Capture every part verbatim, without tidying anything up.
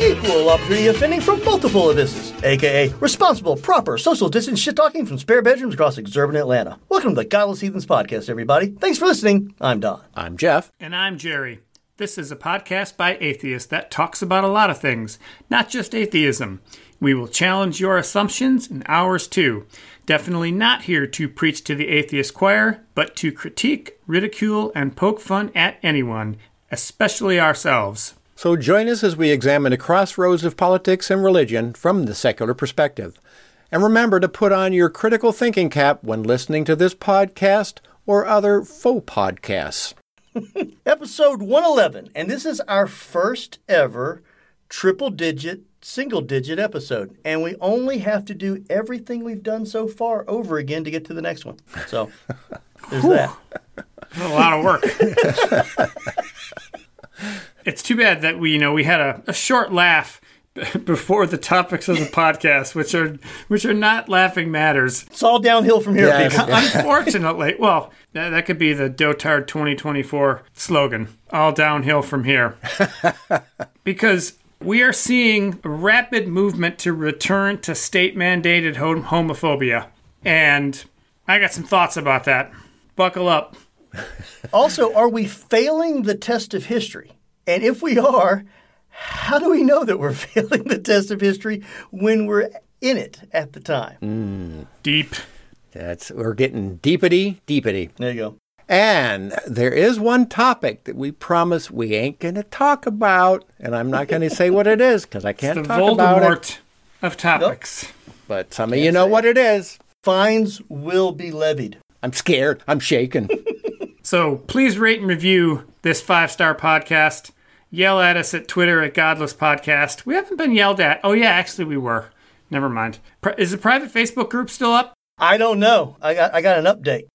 Equal opportunity offending from multiple abysses, a k a responsible, proper, social distance shit-talking from spare bedrooms across exurban Atlanta. Welcome to the Godless Heathens podcast, everybody. Thanks for listening. I'm Don. I'm Jeff. And I'm Jerry. This is a podcast by atheists that talks about a lot of things, not just atheism. We will challenge your assumptions and ours, too. Definitely not here to preach to the atheist choir, but to critique, ridicule, and poke fun at anyone, especially ourselves. So join us as we examine the crossroads of politics and religion from the secular perspective. And remember to put on your critical thinking cap when listening to this podcast or other faux podcasts. Episode one eleven, and this is our first ever triple-digit, single-digit episode. And we only have to do everything we've done so far over again to get to the next one. So there's that. That's a lot of work. It's too bad that we, you know, we had a, a short laugh before the topics of the podcast, which are which are not laughing matters. It's all downhill from here, yes, people. Unfortunately, well, that, that could be the Dotard twenty twenty-four slogan: all downhill from here. Because we are seeing a rapid movement to return to state-mandated hom- homophobia, and I got some thoughts about that. Buckle up. Also, are we failing the test of history? And if we are, how do we know that we're failing the test of history when we're in it at the time? Mm. Deep. That's We're getting deepity, deepity. There you go. And there is one topic that we promise we ain't going to talk about, and I'm not going to say what it is because I can't talk Voldemort about it. It's the Voldemort of topics. Nope. But some can't of you know what it is. Fines will be levied. I'm scared. I'm shaken. So please rate and review this five-star podcast. Yell at us at Twitter at Godless Podcast. We haven't been yelled at. Oh, yeah, actually we were. Never mind. Is the private Facebook group still up? I don't know. I got I got an update.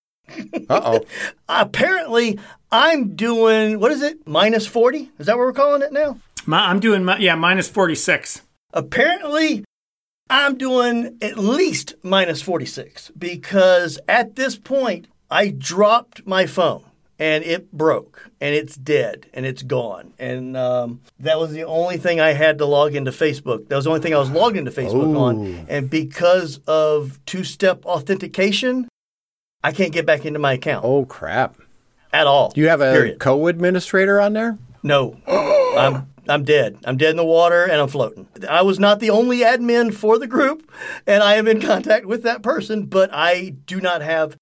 Uh-oh. Apparently, I'm doing, what is it, minus forty? Is that what we're calling it now? My, I'm doing, my, yeah, minus forty-six. Apparently, I'm doing at least minus forty-six because at this point, I dropped my phone. And it broke, and it's dead, and it's gone. And um, that was the only thing I had to log into Facebook. That was the only thing I was logged into Facebook oh. on. And because of two-step authentication, I can't get back into my account. Oh, crap. At all. Do you have a period. co-administrator on there? No. I'm I'm dead. I'm dead in the water, and I'm floating. I was not the only admin for the group, and I am in contact with that person, but I do not have...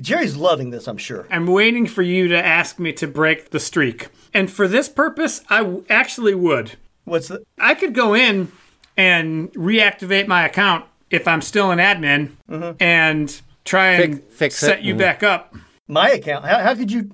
Jerry's loving this, I'm sure. I'm waiting for you to ask me to break the streak. And for this purpose, I w- actually would. What's the... I could go in and reactivate my account if I'm still an admin mm-hmm. and try fix, and fix set it. you mm-hmm. back up. My account? How, how could you...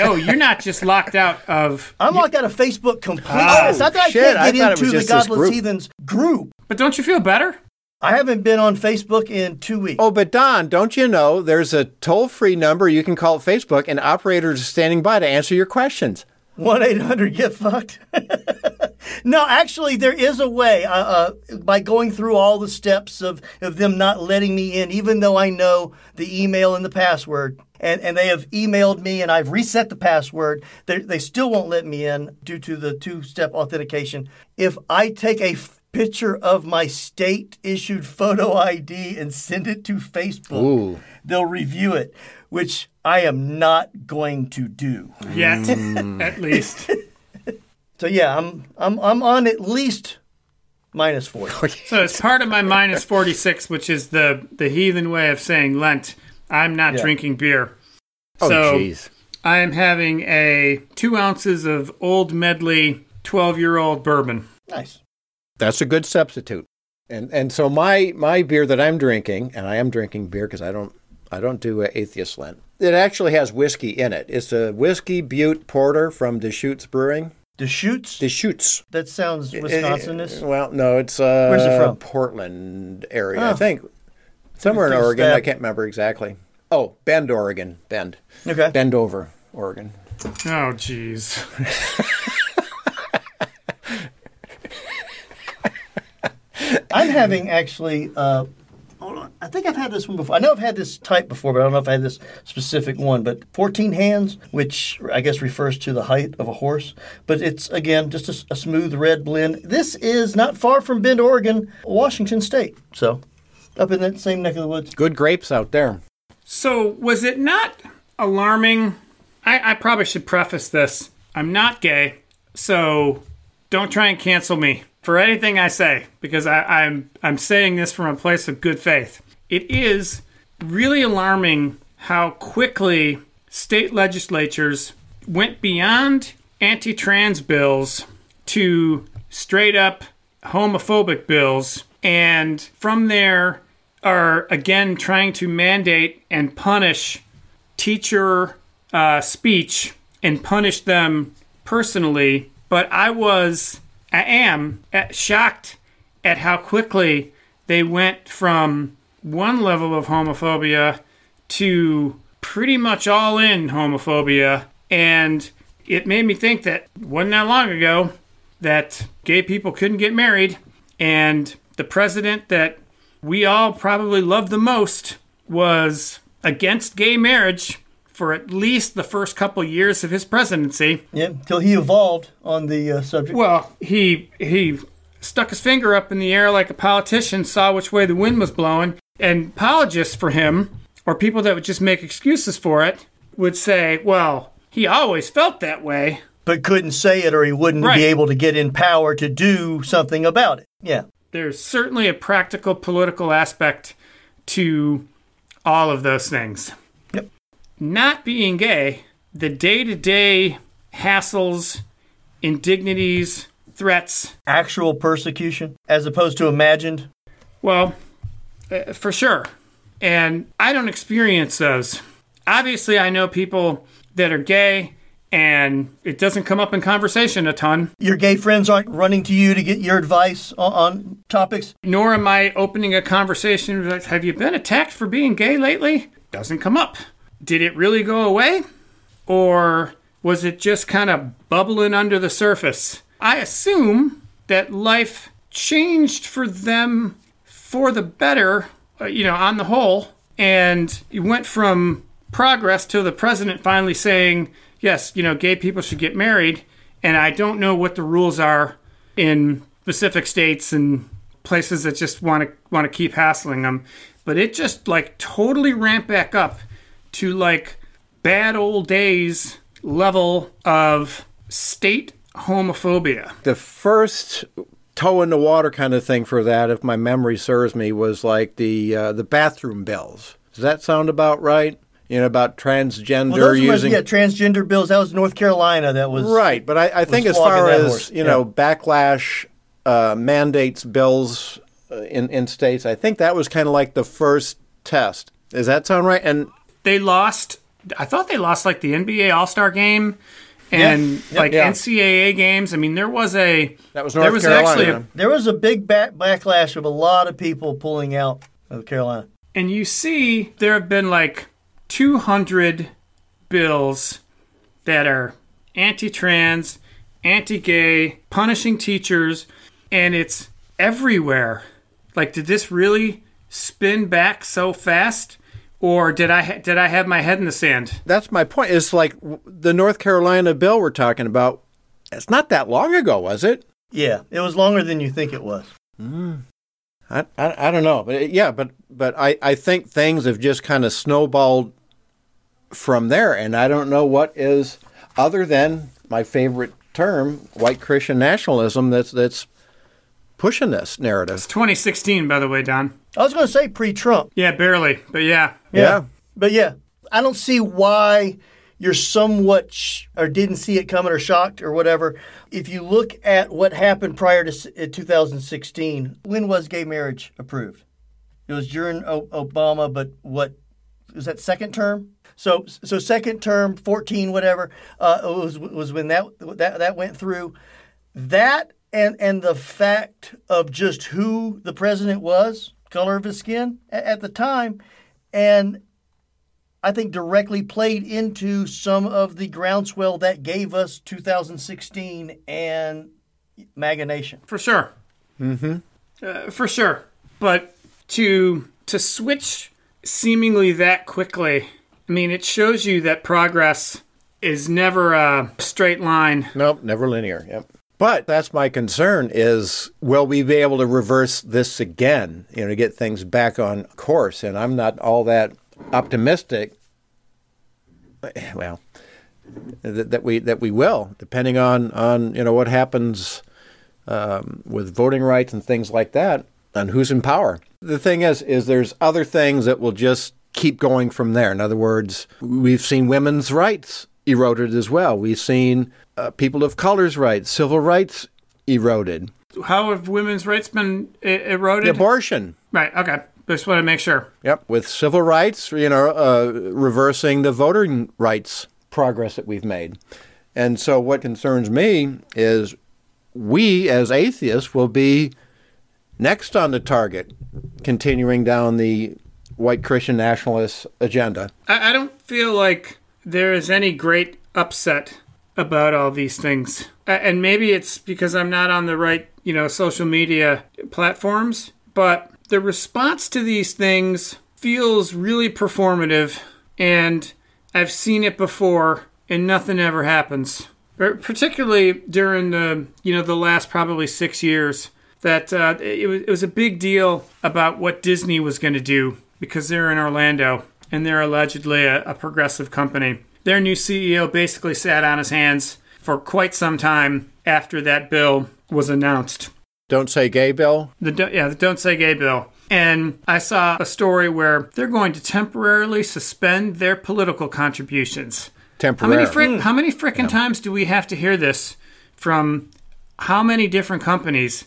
Oh, you're not just locked out of... I'm you... locked out of Facebook completely. Oh, it's not that shit. I can't get I into the Godless group. Heathens group. But don't you feel better? I haven't been on Facebook in two weeks. Oh, but Don, don't you know there's a toll-free number you can call at Facebook and operators are standing by to answer your questions. one eight hundred get fucked. No, actually, there is a way uh, uh, by going through all the steps of, of them not letting me in, even though I know the email and the password. And, and they have emailed me, and I've reset the password. They, they still won't let me in due to the two-step authentication. If I take a... F- picture of my state-issued photo I D and send it to Facebook. Ooh. They'll review it, which I am not going to do yet, mm. at least. So yeah, I'm I'm I'm on at least minus forty. So it's part of my minus forty-six, which is the the heathen way of saying Lent. I'm not yeah. drinking beer. Oh, jeez. So I am having a two ounces of Old Medley twelve-year-old bourbon. Nice. That's a good substitute. And and so my, my beer that I'm drinking, and I am drinking beer because I don't I don't do uh, atheist Lent. It actually has whiskey in it. It's a Whiskey Butte Porter from Deschutes Brewing. Deschutes? Deschutes. That sounds Wisconsin-ish. Well, no, it's uh, Where's it from? Portland area, oh. I think. Somewhere in Oregon. That... I can't remember exactly. Oh, Bend, Oregon. Bend. Okay. Bend over, Oregon. Oh, jeez. I'm having actually, uh, hold on, I think I've had this one before. I know I've had this type before, but I don't know if I had this specific one. But fourteen hands, which I guess refers to the height of a horse. But it's, again, just a, a smooth red blend. This is not far from Bend, Oregon, Washington State. So up in that same neck of the woods. Good grapes out there. So was it not alarming? I, I probably should preface this. I'm not gay, so don't try and cancel me for anything I say, because I, I'm I'm saying this from a place of good faith. It is really alarming how quickly state legislatures went beyond anti-trans bills to straight-up homophobic bills, and from there are, again, trying to mandate and punish teacher uh, speech and punish them personally. But I was... I am at, shocked at how quickly they went from one level of homophobia to pretty much all-in homophobia. And it made me think that wasn't that long ago that gay people couldn't get married. And the president that we all probably loved the most was against gay marriage for at least the first couple years of his presidency. Yeah, till he evolved on the uh, subject. Well, he he stuck his finger up in the air like a politician, saw which way the wind was blowing, and apologists for him, or people that would just make excuses for it, would say, well, he always felt that way. But couldn't say it, or he wouldn't right. be able to get in power to do something about it. Yeah. There's certainly a practical political aspect to all of those things. Not being gay, the day-to-day hassles, indignities, threats. Actual persecution as opposed to imagined? Well, uh, for sure. And I don't experience those. Obviously, I know people that are gay, and it doesn't come up in conversation a ton. Your gay friends aren't running to you to get your advice on, on topics? Nor am I opening a conversation like, have you been attacked for being gay lately? Doesn't come up. Did it really go away, or was it just kind of bubbling under the surface? I assume that life changed for them for the better, you know, on the whole, and you went from progress to the president finally saying, yes, you know, gay people should get married, and I don't know what the rules are in specific states and places that just want to want to keep hassling them, but it just like totally ramped back up to like bad old days level of state homophobia. The first toe in the water kind of thing for that, if my memory serves me, was like the uh, the bathroom bills. Does that sound about right? You know, about transgender well, those using... Were, yeah, transgender bills. That was North Carolina that was... Right, but I, I think as far as, horse. you yeah. know, backlash, uh, mandates, bills in, in states, I think that was kind of like the first test. Does that sound right? And... They lost, I thought they lost like the N B A All-Star game and yeah, yeah, like yeah. N C A A games. I mean, there was a... That was North there was Carolina. Actually a, there was a big back backlash of a lot of people pulling out of Carolina. And you see there have been like two hundred bills that are anti-trans, anti-gay, punishing teachers, and it's everywhere. Like, did this really spin back so fast? Or did I ha- did I have my head in the sand? That's my point. It's like the North Carolina bill we're talking about, it's not that long ago, was it? Yeah, it was longer than you think it was. Mm. I, I I don't know. but Yeah, but, but I, I think things have just kind of snowballed from there. And I don't know what is, other than my favorite term, white Christian nationalism, that's that's pushing this narrative. It's twenty sixteen, by the way, Don. I was going to say pre-Trump. Yeah, barely, but yeah. Yeah. yeah. But yeah, I don't see why you're somewhat sh- or didn't see it coming or shocked or whatever. If you look at what happened prior to uh, twenty sixteen, when was gay marriage approved? It was during o- Obama, but what was that second term? So so second term, fourteen, whatever, uh, was was when that that that went through. That and and the fact of just who the president was, color of his skin at, at the time, and I think directly played into some of the groundswell that gave us two thousand sixteen and MAGA Nation. For sure. Mm-hmm. Uh, for sure. But to to switch seemingly that quickly, I mean, it shows you that progress is never a straight line. Nope, never linear. Yep. But that's my concern is, will we be able to reverse this again, you know, to get things back on course? And I'm not all that optimistic. Well, that, that we that we will, depending on, on you know what happens um, with voting rights and things like that, and who's in power. The thing is, is there's other things that will just keep going from there. In other words, we've seen women's rights eroded as well. We've seen uh, people of color's rights, civil rights eroded. How have women's rights been e- eroded? Abortion. Right. Okay. Just want to make sure. Yep. With civil rights, you know, uh, reversing the voting rights progress that we've made. And so what concerns me is we as atheists will be next on the target, continuing down the white Christian nationalist agenda. I, I don't feel like there is any great upset about all these things. And maybe it's because I'm not on the right, you know, social media platforms, but the response to these things feels really performative, and I've seen it before, and nothing ever happens. Particularly during the, you know, the last probably six years, that uh, it was it was a big deal about what Disney was going to do because they're in Orlando and they're allegedly a, a progressive company. Their new C E O basically sat on his hands for quite some time after that bill was announced. Don't Say Gay bill? The do- yeah, the Don't Say Gay bill. And I saw a story where they're going to temporarily suspend their political contributions. Temporarily. How many, frick- mm. how many frickin' yeah. times do we have to hear this from how many different companies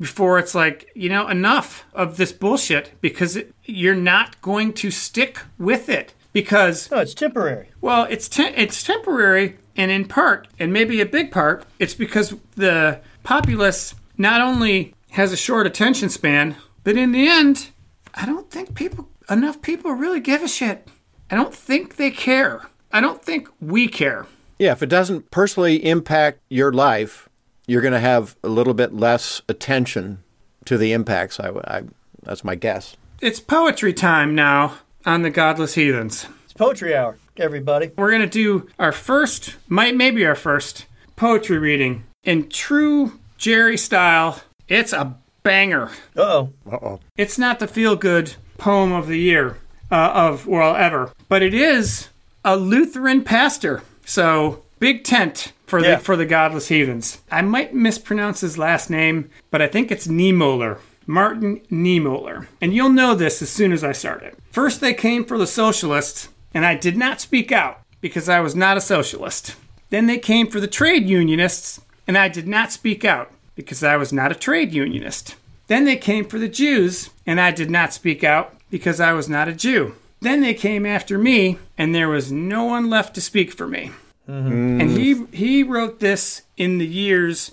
before it's like, you know, enough of this bullshit because it, you're not going to stick with it because... No, it's temporary. Well, it's te- it's temporary, and in part, and maybe a big part, it's because the populace not only has a short attention span, but in the end, I don't think people enough people really give a shit. I don't think they care. I don't think we care. Yeah, if it doesn't personally impact your life, you're going to have a little bit less attention to the impacts. I, I, that's my guess. It's poetry time now on the Godless Heathens. It's poetry hour, everybody. We're going to do our first, might maybe our first, poetry reading in true Jerry style. It's a banger. Uh-oh. Uh-oh. It's not the feel-good poem of the year, uh, of, well, ever. But it is a Lutheran pastor. So, big tent for yeah. the for the Godless Heathens. I might mispronounce his last name, but I think it's Niemöller. Martin Niemöller. And you'll know this as soon as I start it. First they came for the socialists, and I did not speak out because I was not a socialist. Then they came for the trade unionists, and I did not speak out because I was not a trade unionist. Then they came for the Jews, and I did not speak out because I was not a Jew. Then they came after me, and there was no one left to speak for me. Mm-hmm. And he he wrote this in the years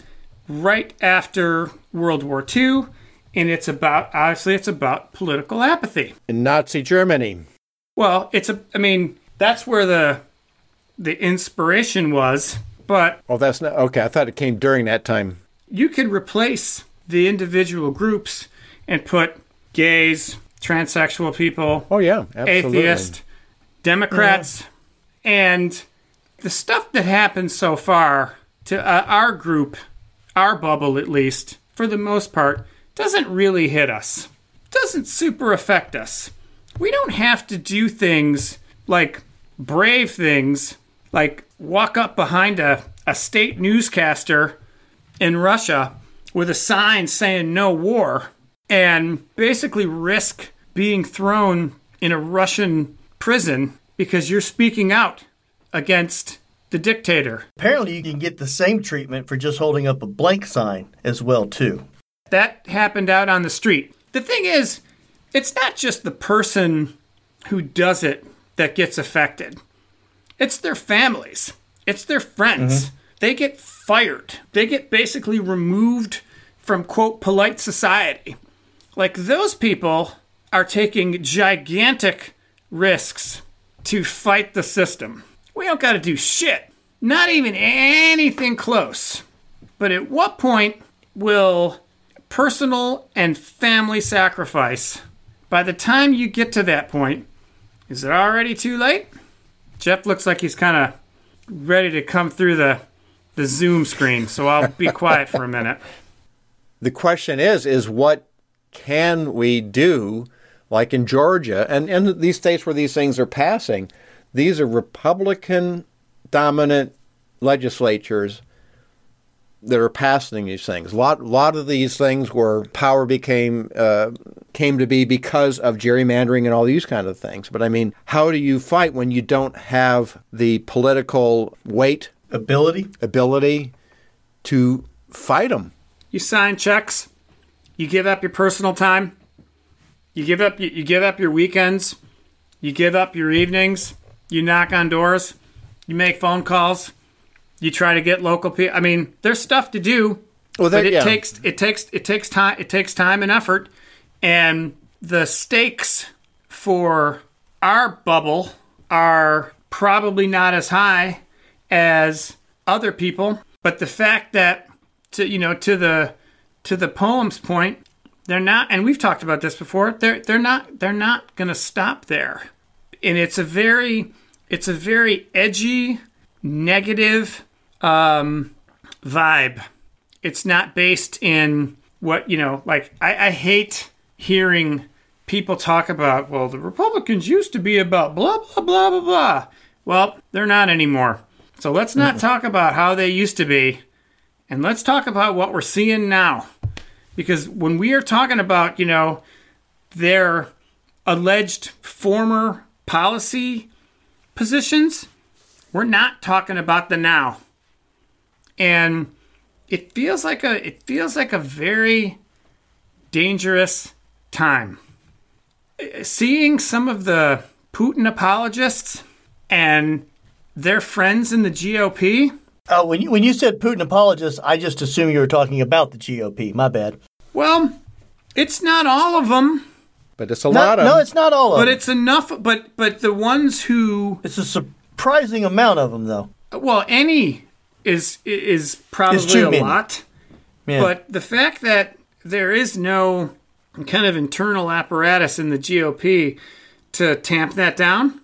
right after World War Two, and it's about, obviously, it's about political apathy. In Nazi Germany. Well, it's a, I mean, that's where the the inspiration was. But oh, that's not okay. I thought it came during that time. You could replace the individual groups and put gays, transsexual people, oh yeah, absolutely, atheists, Democrats, yeah. And the stuff that happened so far to uh, our group, our bubble at least, for the most part, doesn't really hit us. Doesn't super affect us. We don't have to do things like brave things, like walk up behind a, a state newscaster in Russia with a sign saying no war and basically risk being thrown in a Russian prison because you're speaking out against the dictator. Apparently you can get the same treatment for just holding up a blank sign as well, too. That happened out on the street. The thing is, it's not just the person who does it that gets affected? It's their families. It's their friends. Mm-hmm. They get fired. They get basically removed from, quote, polite society. Like, those people are taking gigantic risks to fight the system. We don't got to do shit. Not even anything close. But at what point will personal and family sacrifice, by the time you get to that point, is it already too late? Jeff looks like he's kind of ready to come through the, the Zoom screen, so I'll be quiet for a minute. The question is, is what can we do, like in Georgia, and, and these states where these things are passing, these are Republican-dominant legislatures that are passing these things. A lot, lot of these things where power became uh, came to be because of gerrymandering and all these kind of things. But I mean, how do you fight when you don't have the political weight, ability, ability to fight them? You sign checks, you give up your personal time, you give up you give up your weekends, you give up your evenings, you knock on doors, you make phone calls. You try to get local people. I mean, there's stuff to do, well, that, but it yeah. takes it takes it takes time it takes time and effort, and the stakes for our bubble are probably not as high as other people. But the fact that to you know to the to the poem's point, they're not. And we've talked about this before. They're they're not they're not going to stop there, and it's a very it's a very edgy, negative um, vibe. It's not based in what, you know, like, I, I hate hearing people talk about, well, the Republicans used to be about blah, blah, blah, blah, blah. Well, they're not anymore. So let's not talk about how they used to be, and let's talk about what we're seeing now. Because when we are talking about, you know, their alleged former policy positions, we're not talking about the now. And it feels like a it feels like a very dangerous time. Seeing some of the Putin apologists and their friends in the G O P. Oh, when you when you said Putin apologists, I just assumed you were talking about the G O P. My bad. Well, it's not all of them. But it's a not, lot of them. No, it's not all of but them. But it's enough. But but the ones who... It's a surprise. Surprising amount of them, though. Well, any is is probably a lot. Yeah. But the fact that there is no kind of internal apparatus in the G O P to tamp that down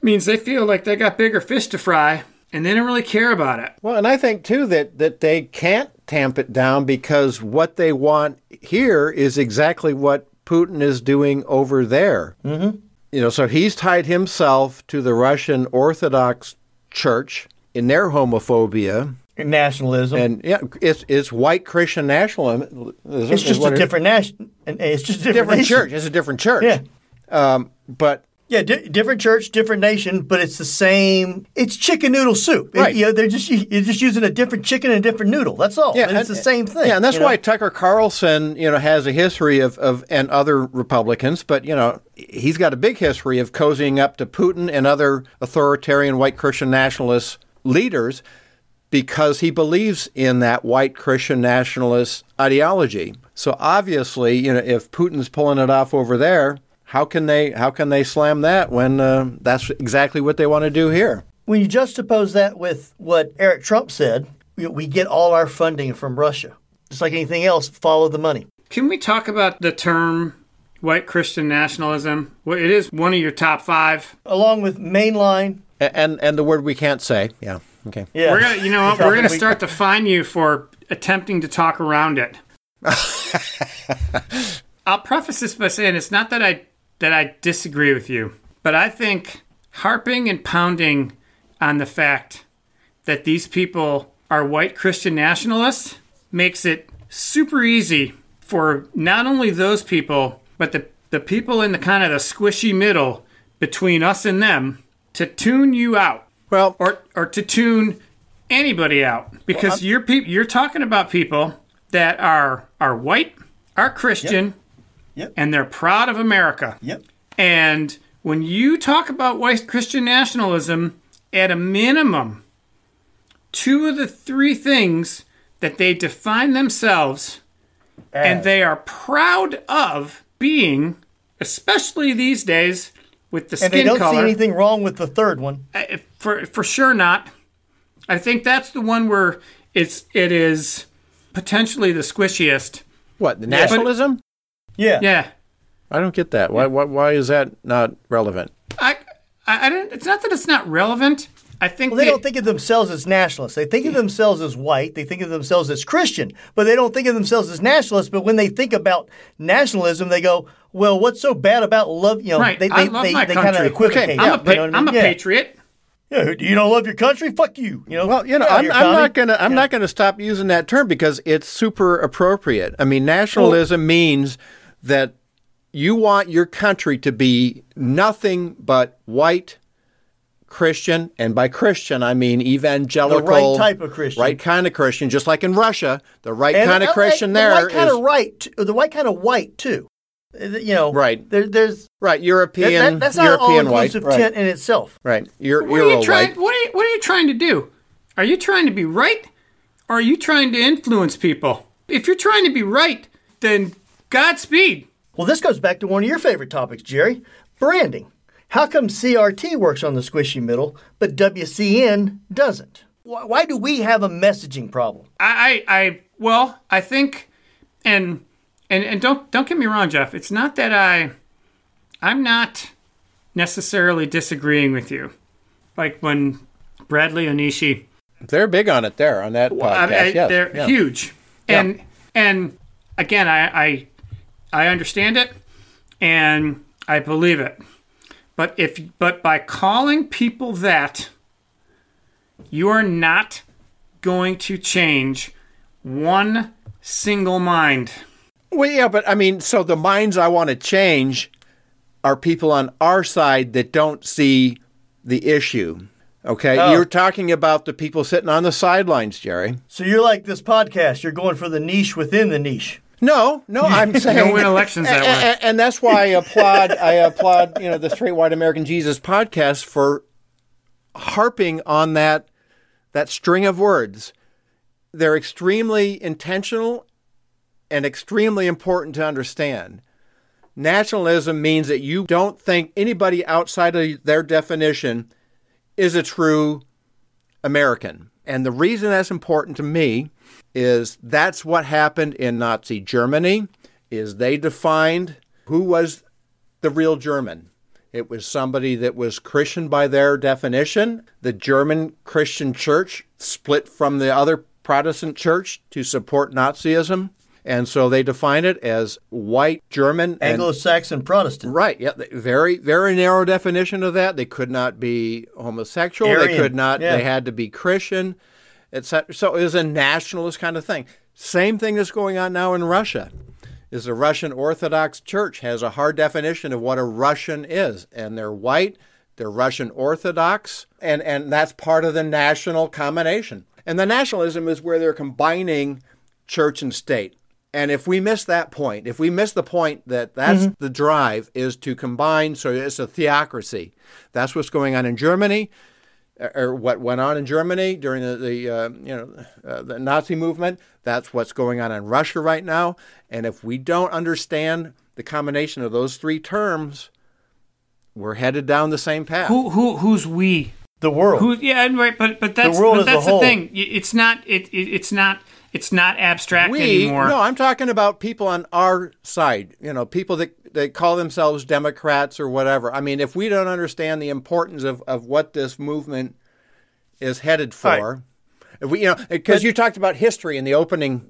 means they feel like they got bigger fish to fry, and they don't really care about it. Well, and I think, too, that, that they can't tamp it down because what they want here is exactly what Putin is doing over there. Mm-hmm. You know, so he's tied himself to the Russian Orthodox Church in their homophobia. And nationalism. And yeah, it's it's white Christian nationalism. It's just a different nation. It's just a different church. It's a different church. Yeah. Um, but yeah, di- different church, different nation, but it's the same. It's chicken noodle soup. Right. It, you know, they're just you're just using a different chicken and a different noodle. That's all. Yeah, and it's and, the same thing. Yeah, and that's why know? Tucker Carlson, you know, has a history of of and other Republicans, but you know. He's got a big history of cozying up to Putin and other authoritarian white Christian nationalist leaders because he believes in that white Christian nationalist ideology. So obviously, you know, if Putin's pulling it off over there, how can they how can they slam that when uh, that's exactly what they want to do here? When you juxtapose that with what Eric Trump said, we get all our funding from Russia. Just like anything else, follow the money. Can we talk about the term white Christian nationalism? Well, it is one of your top five, along with mainline and and the word we can't say. Yeah. Okay. Yeah. We're gonna, you know, what? we're gonna start to fine you for attempting to talk around it. I'll preface this by saying it's not that I that I disagree with you, but I think harping and pounding on the fact that these people are white Christian nationalists makes it super easy for not only those people, but the, the people in the kind of the squishy middle between us and them to tune you out. Well, or or to tune anybody out. Because well, you're pe- you're talking about people that are are white, are Christian, yep. Yep. And they're proud of America. Yep. And when you talk about white Christian nationalism, at a minimum, two of the three things that they define themselves as. And they are proud of being, especially these days, with the skin color. And they don't color, see anything wrong with the third one. For for sure not. I think that's the one where it's it is potentially the squishiest. What, the nationalism? Yeah. Yeah. I don't get that. Why why why is that not relevant? I I, I don't it's not that it's not relevant. I think well, they, they don't think of themselves as nationalists. They think of themselves as white. They think of themselves as Christian, but they don't think of themselves as nationalists. But when they think about nationalism, they go, well, what's so bad about love? You know, right. they, I they, love they, my they country. Kind of equivocate. Okay. I'm, yeah, a, pa- you know I mean? I'm a yeah. patriot. Yeah, you don't love your country? Fuck you. You know. Well, you know, I'm, here, I'm not gonna I'm yeah. not gonna stop using that term because it's super appropriate. I mean, nationalism well, means that you want your country to be nothing but white. Christian, and by Christian I mean evangelical, the right type of Christian, right kind of Christian, just like in Russia, the right and kind of Christian. The, the there right kind is, of right, the right kind of white too. You know, right? There, there's right European. That, that, that's not European all inclusive white, right. in itself. Right. You're, what, you're are you trying, what are you What are you trying to do? Are you trying to be right? Or are you trying to influence people? If you're trying to be right, then Godspeed. Well, this goes back to one of your favorite topics, Jerry: branding. How come C R T works on the squishy middle, but W C N doesn't? Why do we have a messaging problem? I, I, I well, I think, and and and don't don't get me wrong, Jeff. It's not that I, I'm not necessarily disagreeing with you. Like when Bradley Onishi, they're big on it there on that podcast. I, I, yes. They're yeah. huge, yeah. and and again, I, I I understand it, and I believe it. But if but by calling people that, you are not going to change one single mind. Well, yeah, but I mean, so the minds I want to change are people on our side that don't see the issue. Okay, oh. You're talking about the people sitting on the sidelines, Jerry. So you're like this podcast. You're going for the niche within the niche. No, no, I'm saying you don't win elections that way, and, and that's why I applaud. I applaud, you know, the Straight White American Jesus podcast for harping on that that string of words. They're extremely intentional and extremely important to understand. Nationalism means that you don't think anybody outside of their definition is a true American, and the reason that's important to me. Is that's what happened in Nazi Germany, is they defined who was the real German. It was somebody that was Christian by their definition. The German Christian church split from the other Protestant church to support Nazism. And so they defined it as white German. Anglo-Saxon and, Protestant. Right. Yeah. Very, very narrow definition of that. They could not be homosexual. Aryan. They could not. Yeah. They had to be Christian. Etc. So it was a nationalist kind of thing. Same thing that's going on now in Russia is the Russian Orthodox Church has a hard definition of what a Russian is. And they're white, they're Russian Orthodox, and, and that's part of the national combination. And the nationalism is where they're combining church and state. And if we miss that point, if we miss the point that that's mm-hmm. the drive is to combine, so it's a theocracy. That's what's going on in Germany. Or what went on in Germany during the, the uh, you know uh, the Nazi movement. That's what's going on in Russia right now. And if we don't understand the combination of those three terms, we're headed down the same path. Who who who's we? The world. Who, yeah, right. But but that's the, world but is that's the, the thing. It's not it, it it's not it's not abstract we, anymore. No, I'm talking about people on our side. You know, people that they call themselves Democrats or whatever. I mean, if we don't understand the importance of, of what this movement is headed for, right. if we, you know, because you talked about history in the opening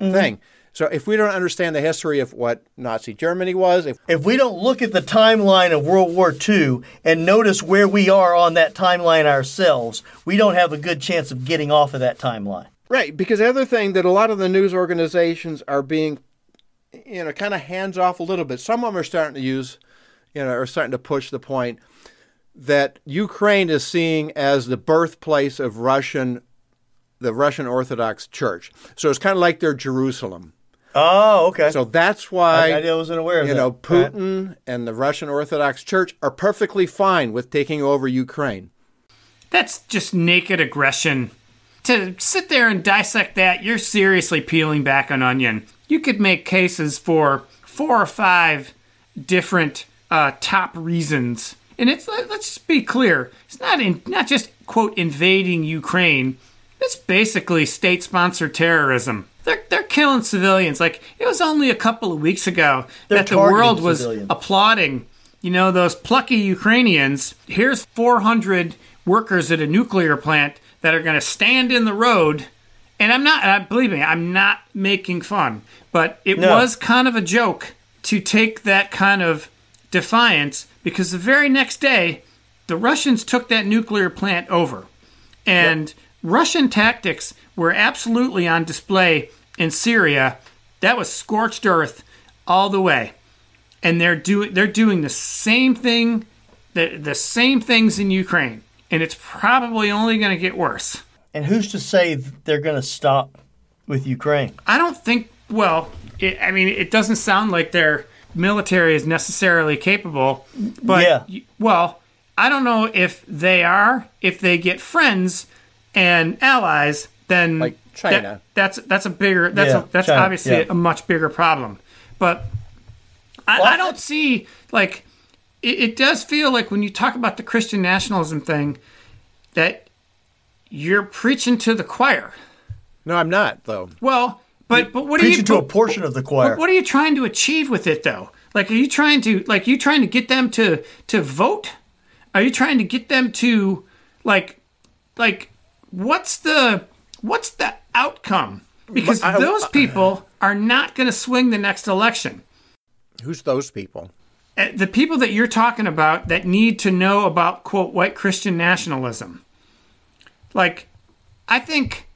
mm-hmm. thing. So if we don't understand the history of what Nazi Germany was, if, if we don't look at the timeline of World War Two and notice where we are on that timeline ourselves, we don't have a good chance of getting off of that timeline. Right, because the other thing that a lot of the news organizations are being you know, kind of hands off a little bit. Some of them are starting to use, you know, are starting to push the point that Ukraine is seen as the birthplace of Russian, the Russian Orthodox Church. So it's kind of like their Jerusalem. Oh, okay. So that's why I, I wasn't aware of you that. know Putin right. and the Russian Orthodox Church are perfectly fine with taking over Ukraine. That's just naked aggression. To sit there and dissect that, you're seriously peeling back an onion. You could make cases for four or five different uh, top reasons, and it's let's just be clear: it's not in, not just quote invading Ukraine. It's basically state-sponsored terrorism. They're they're killing civilians. Like, it was only a couple of weeks ago they're that the world was civilians. applauding, you know, those plucky Ukrainians. Here's four hundred workers at a nuclear plant that are going to stand in the road. And I'm not, and believe me, I'm not making fun. But it no. was kind of a joke to take that kind of defiance, because the very next day, the Russians took that nuclear plant over. And... Yep. Russian tactics were absolutely on display in Syria. That was scorched earth all the way. And they're doing they're doing the same thing, the, the same things in Ukraine. And it's probably only going to get worse. And who's to say they're going to stop with Ukraine? I don't think, well, it, I mean, it doesn't sound like their military is necessarily capable. But, yeah. well, I don't know if they are, if they get friends and allies, then like China. That, that's that's a bigger that's yeah, a, that's China, obviously yeah. a much bigger problem. But I, I don't see like it, it does feel like when you talk about the Christian nationalism thing that you're preaching to the choir. No, I'm not though. Well, but you're but what are you preaching to a portion of the choir? What are you trying to achieve with it though? Like, are you trying to like you trying to get them to to vote? Are you trying to get them to like like What's the what's the outcome? Because those people are not going to swing the next election. Who's those people? The people that you're talking about that need to know about, quote, white Christian nationalism. Like, I think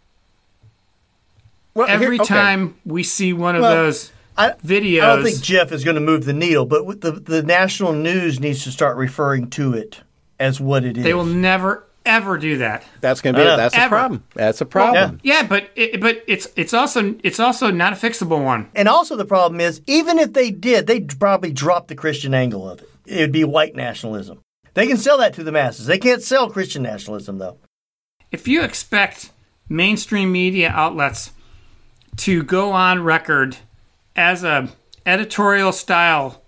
well, every here, okay. time we see one of well, those I, videos... I don't think Jeff is going to move the needle, but the, the national news needs to start referring to it as what it is. They will never... ever do that. That's going to be uh, that's ever. a problem. That's a problem. Yeah, yeah but it, but it's it's also it's also not a fixable one. And also the problem is, even if they did, they'd probably drop the Christian angle of it. It would be white nationalism. They can sell that to the masses. They can't sell Christian nationalism though. If you expect mainstream media outlets to go on record as a editorial style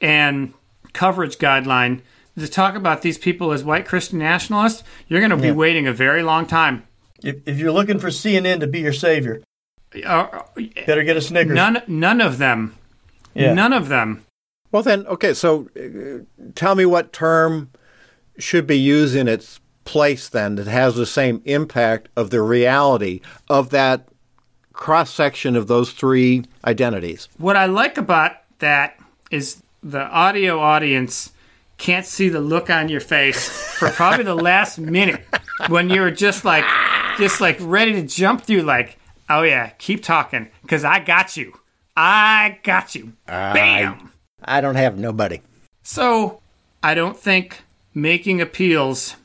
and coverage guideline to talk about these people as white Christian nationalists, you're going to be yeah. waiting a very long time. If, if you're looking for C N N to be your savior, uh, better get a Snickers. None, none of them. Yeah. None of them. Well, then, okay, so uh, tell me what term should be used in its place then that has the same impact of the reality of that cross-section of those three identities. What I like about that is the audio audience can't see the look on your face for probably the last minute when you were just like, just like ready to jump through. Like, oh yeah, keep talking because I got you. I got you. Uh, Bam. I, I don't have nobody. So I don't think making appeals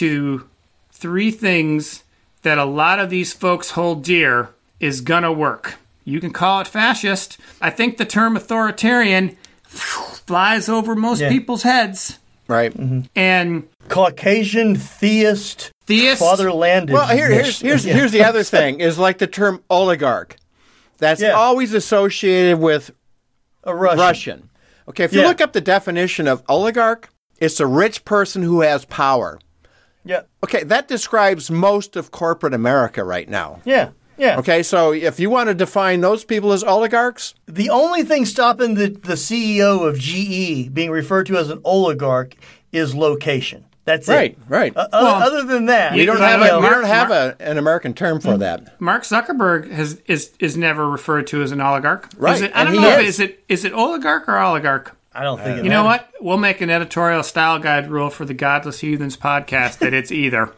to three things that a lot of these folks hold dear is gonna work. You can call it fascist. I think the term authoritarian flies over most yeah. people's heads. Right. Mm-hmm. And Caucasian theist, theist fatherland. Well, here, here's here's yeah. here's the other thing is like the term oligarch. That's yeah. always associated with a Russian. Russian. Okay, if you yeah. look up the definition of oligarch, it's a rich person who has power. Yeah. Okay, that describes most of corporate America right now. Yeah. Yeah. Okay, so if you want to define those people as oligarchs? The only thing stopping the, the C E O of G E being referred to as an oligarch is location. That's right, it. Right, right. Uh, well, other than that. We don't have, a, we don't have a, an American term for that. Mark Zuckerberg has, is is never referred to as an oligarch. Right. Is it, I don't know. Is. Is, it, is it oligarch or oligarch? I don't think uh, it is. You know what? We'll make an editorial style guide rule for the Godless Heathens podcast that it's either.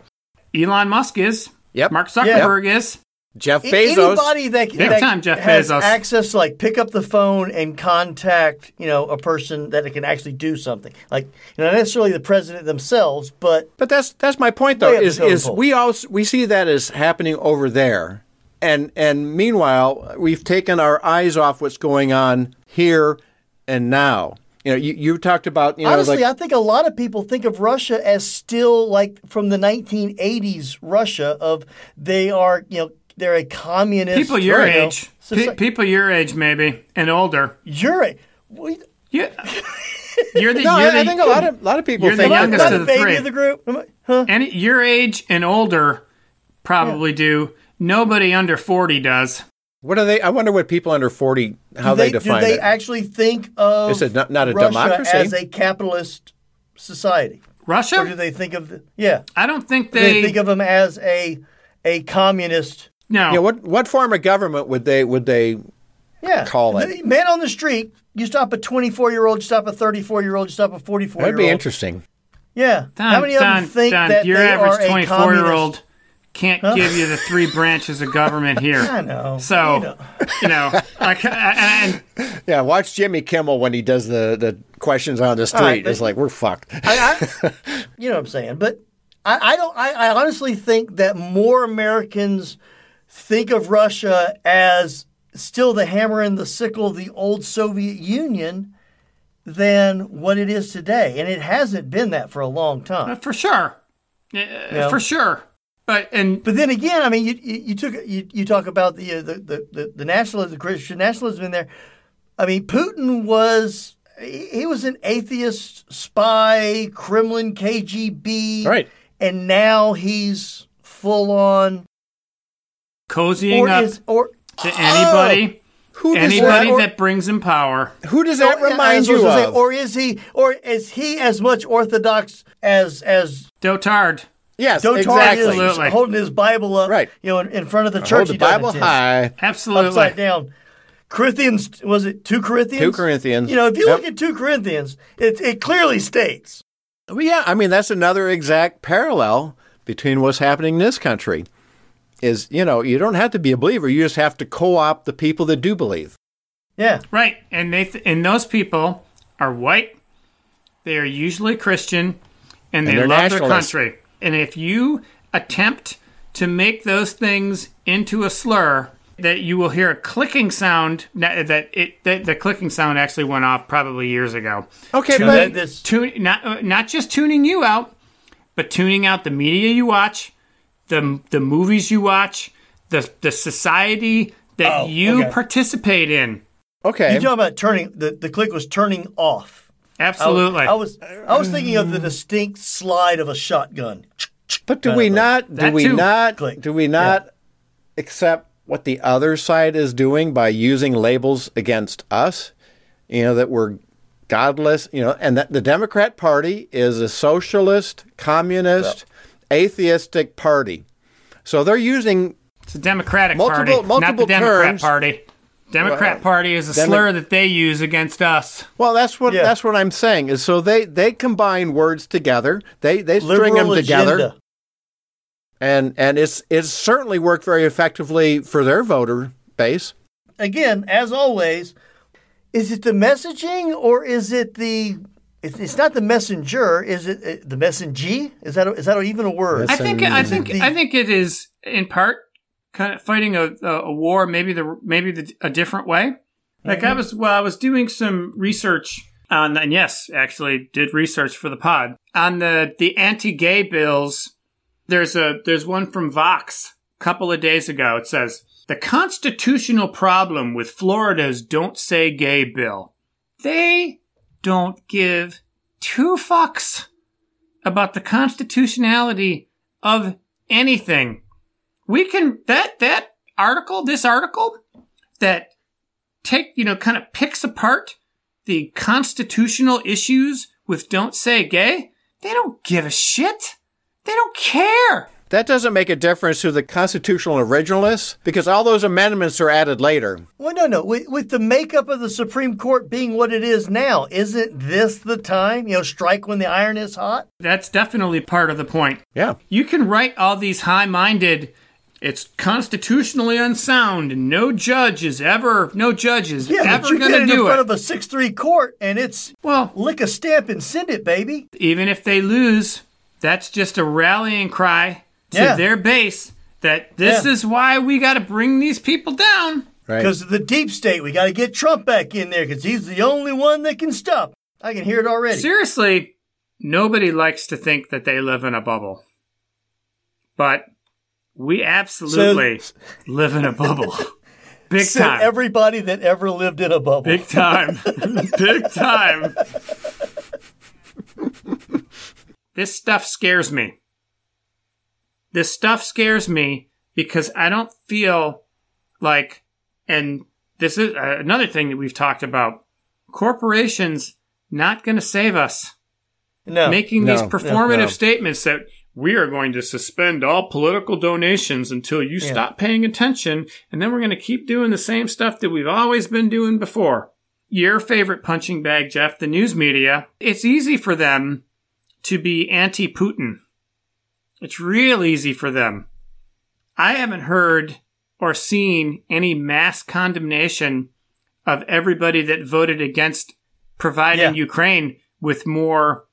Elon Musk is. Yep. Mark Zuckerberg yep. is. Jeff Bezos. Anybody that, that time, Jeff has Bezos. access to, like, pick up the phone and contact, you know, a person that can actually do something. Like, you know, not necessarily the president themselves, but... But that's that's my point, though, is, is we, all, we see that as happening over there And and meanwhile, we've taken our eyes off what's going on here and now. You know, you, you talked about, you know, honestly, like, I think a lot of people think of Russia as still like from the nineteen eighties Russia of they are, you know, they're a communist. People your you know, age. Pe- people your age, maybe, and older. You're a... Well, yeah. You're the, no, you're I, the, I think a lot of, lot of people you're think... You're the youngest of the baby three. Of the group. I, huh? Any, your age and older probably yeah. do. Nobody under forty does. What are they? I wonder what people under forty, how they, they define it. Do they it. actually think of is it not, not a Russia democracy? As a capitalist society? Russia? Or do they think of... The, yeah. I don't think they... Do they think of them as a a communist... No. You know, what what form of government would they would they yeah. call it? Man on the street, you stop a twenty-four-year-old, you stop a thirty-four-year-old, you stop a forty-four-year-old. That'd be interesting. Yeah. Don, how many Don, of them think Don, that your they average are a twenty-four-year-old can't huh? give you the three branches of government here? I know. So, you know. you know like, I, I, I, yeah, watch Jimmy Kimmel when he does the, the questions on the street. Right, but, it's like, we're fucked. I, I, you know what I'm saying? But I, I don't. I, I honestly think that more Americans... think of Russia as still the hammer and the sickle of the old Soviet Union than what it is today. And it hasn't been that for a long time. For sure. Uh, yeah. For sure. But and but then again, I mean, you you, you took you, you talk about the, uh, the, the, the, the nationalism, the Christian nationalism in there. I mean, Putin was, he was an atheist, spy, Kremlin, K G B. Right. And now he's full on. Cozying or up is, or, to anybody, oh, who does anybody that, or, that brings him power. Who does that or, remind you of? Say, or is he, or is he as much Orthodox as as Dotard? Yes, Dotard exactly. Is absolutely. Holding his Bible up, right. You know, in, in front of the I church. Hold the Bible high, absolutely upside down. Corinthians was it? Two Corinthians. Two Corinthians. You know, if you yep. look at Two Corinthians, it it clearly states. Well, yeah, I mean that's another exact parallel between what's happening in this country. Is, you know, you don't have to be a believer. You just have to co-opt the people that do believe. Yeah. Right. And they th- and those people are white. They are usually Christian. And they and love their country. And if you attempt to make those things into a slur, that you will hear a clicking sound. That it that the clicking sound actually went off probably years ago. Okay, Tune, but... This, tune, not, not just tuning you out, but tuning out the media you watch. The the movies you watch, the the society that oh, you okay. participate in. Okay, you talk about turning the, the click was turning off. Absolutely, I was, I was I was thinking of the distinct slide of a shotgun. But do we not do we, not do we not do we not accept what the other side is doing by using labels against us? You know that we're godless. You know, and that the Democrat Party is a socialist, communist. Well, atheistic party. So they're using it's a Democratic multiple, party, multiple not the Democrat terms. Party. Democrat well, Party is a Demo- slur that they use against us. Well, that's what yeah. that's what I'm saying. Is so they, they combine words together. They they Liberal string them together. Agenda. And and it's it's certainly worked very effectively for their voter base. Again, as always, is it the messaging or is it the It's not the messenger, is it? The messengee? Is that is that even a word? I think I think I think it is in part kind of fighting a, a war, maybe the maybe the, a different way. Like mm-hmm. I was well, I was doing some research on, and yes, actually did research for the pod on the, the anti-gay bills. There's a there's one from Vox a couple of days ago. It says the constitutional problem with Florida's "Don't Say Gay" bill. They don't give two fucks about the constitutionality of anything. We can, that, that article, this article that take, you know, kind of picks apart the constitutional issues with Don't Say Gay. They don't give a shit. They don't care. That doesn't make a difference to the constitutional originalists because all those amendments are added later. Well, no, no. With, with the makeup of the Supreme Court being what it is now, isn't this the time? You know, strike when the iron is hot? That's definitely part of the point. Yeah. You can write all these high-minded, it's constitutionally unsound, and no judge is ever, no judge is yeah, ever going to do it. Yeah, but you get in front of a six three court, and it's, well, lick a stamp and send it, baby. Even if they lose, that's just a rallying cry. To yeah. their base that this yeah. is why we got to bring these people down. Because right. of the deep state, we got to get Trump back in there because he's the only one that can stop. I can hear it already. Seriously, nobody likes to think that they live in a bubble. But we absolutely so, live in a bubble. Big so time. Everybody that ever lived in a bubble. Big time. Big time. This stuff scares me. This stuff scares me because I don't feel like, and this is another thing that we've talked about, corporations not going to save us. No. Making no, these performative no, no. statements that we are going to suspend all political donations until you yeah. stop paying attention, and then we're going to keep doing the same stuff that we've always been doing before. Your favorite punching bag, Jeff, the news media, it's easy for them to be anti-Putin. It's real easy for them. I haven't heard or seen any mass condemnation of everybody that voted against providing yeah. Ukraine with more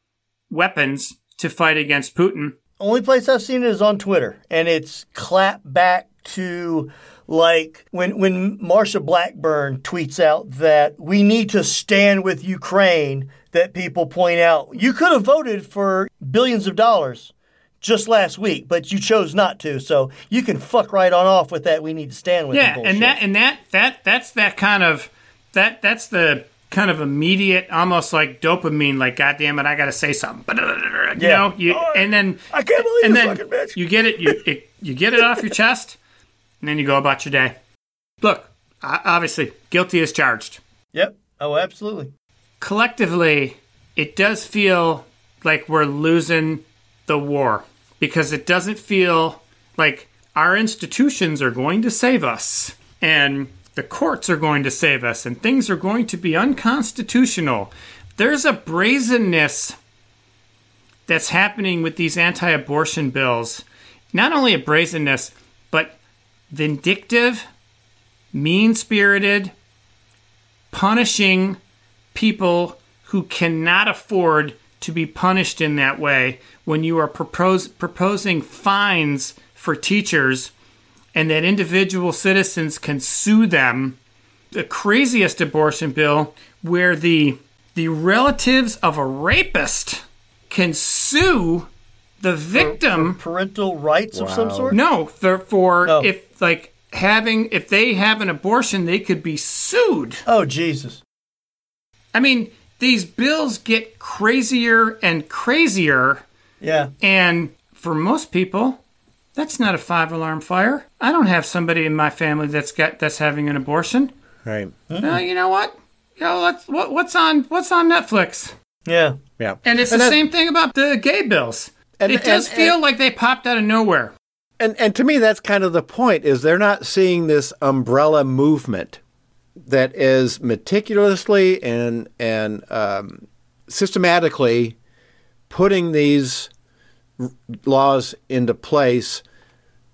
weapons to fight against Putin. Only place I've seen it is on Twitter, and it's clap back to, like, when, when Marsha Blackburn tweets out that we need to stand with Ukraine, that people point out, you could have voted for billions of dollars just last week, but you chose not to, so you can fuck right on off with that. We need to stand with yeah, and that and that that that's that kind of that that's the kind of immediate, almost like dopamine, like goddamn it, I got to say something, you yeah. know, you, oh, and then I can't believe and you then fucking bitch. You get it, you it, you get it off your chest, and then you go about your day. Look, obviously, guilty as charged. Yep. Oh, absolutely. Collectively, it does feel like we're losing the war, because it doesn't feel like our institutions are going to save us, and the courts are going to save us, and things are going to be unconstitutional. There's a brazenness that's happening with these anti-abortion bills. Not only a brazenness, but vindictive, mean-spirited, punishing people who cannot afford to be punished in that way, when you are propose, proposing fines for teachers and that individual citizens can sue them. The craziest abortion bill where the the relatives of a rapist can sue the victim. For, for parental rights wow. of some sort? No, for oh. if like having if they have an abortion, they could be sued. Oh, Jesus. I mean, these bills get crazier and crazier. Yeah. And for most people, that's not a five-alarm fire. I don't have somebody in my family that's got that's having an abortion. Right. Mm-hmm. No, you know what? Yo, let's, what what's on what's on Netflix? Yeah. Yeah. And it's and the I, same thing about the gay bills. And, it does and, feel and, like they popped out of nowhere. And and to me, that's kind of the point, is they're not seeing this umbrella movement that is meticulously and and um, systematically putting these r- laws into place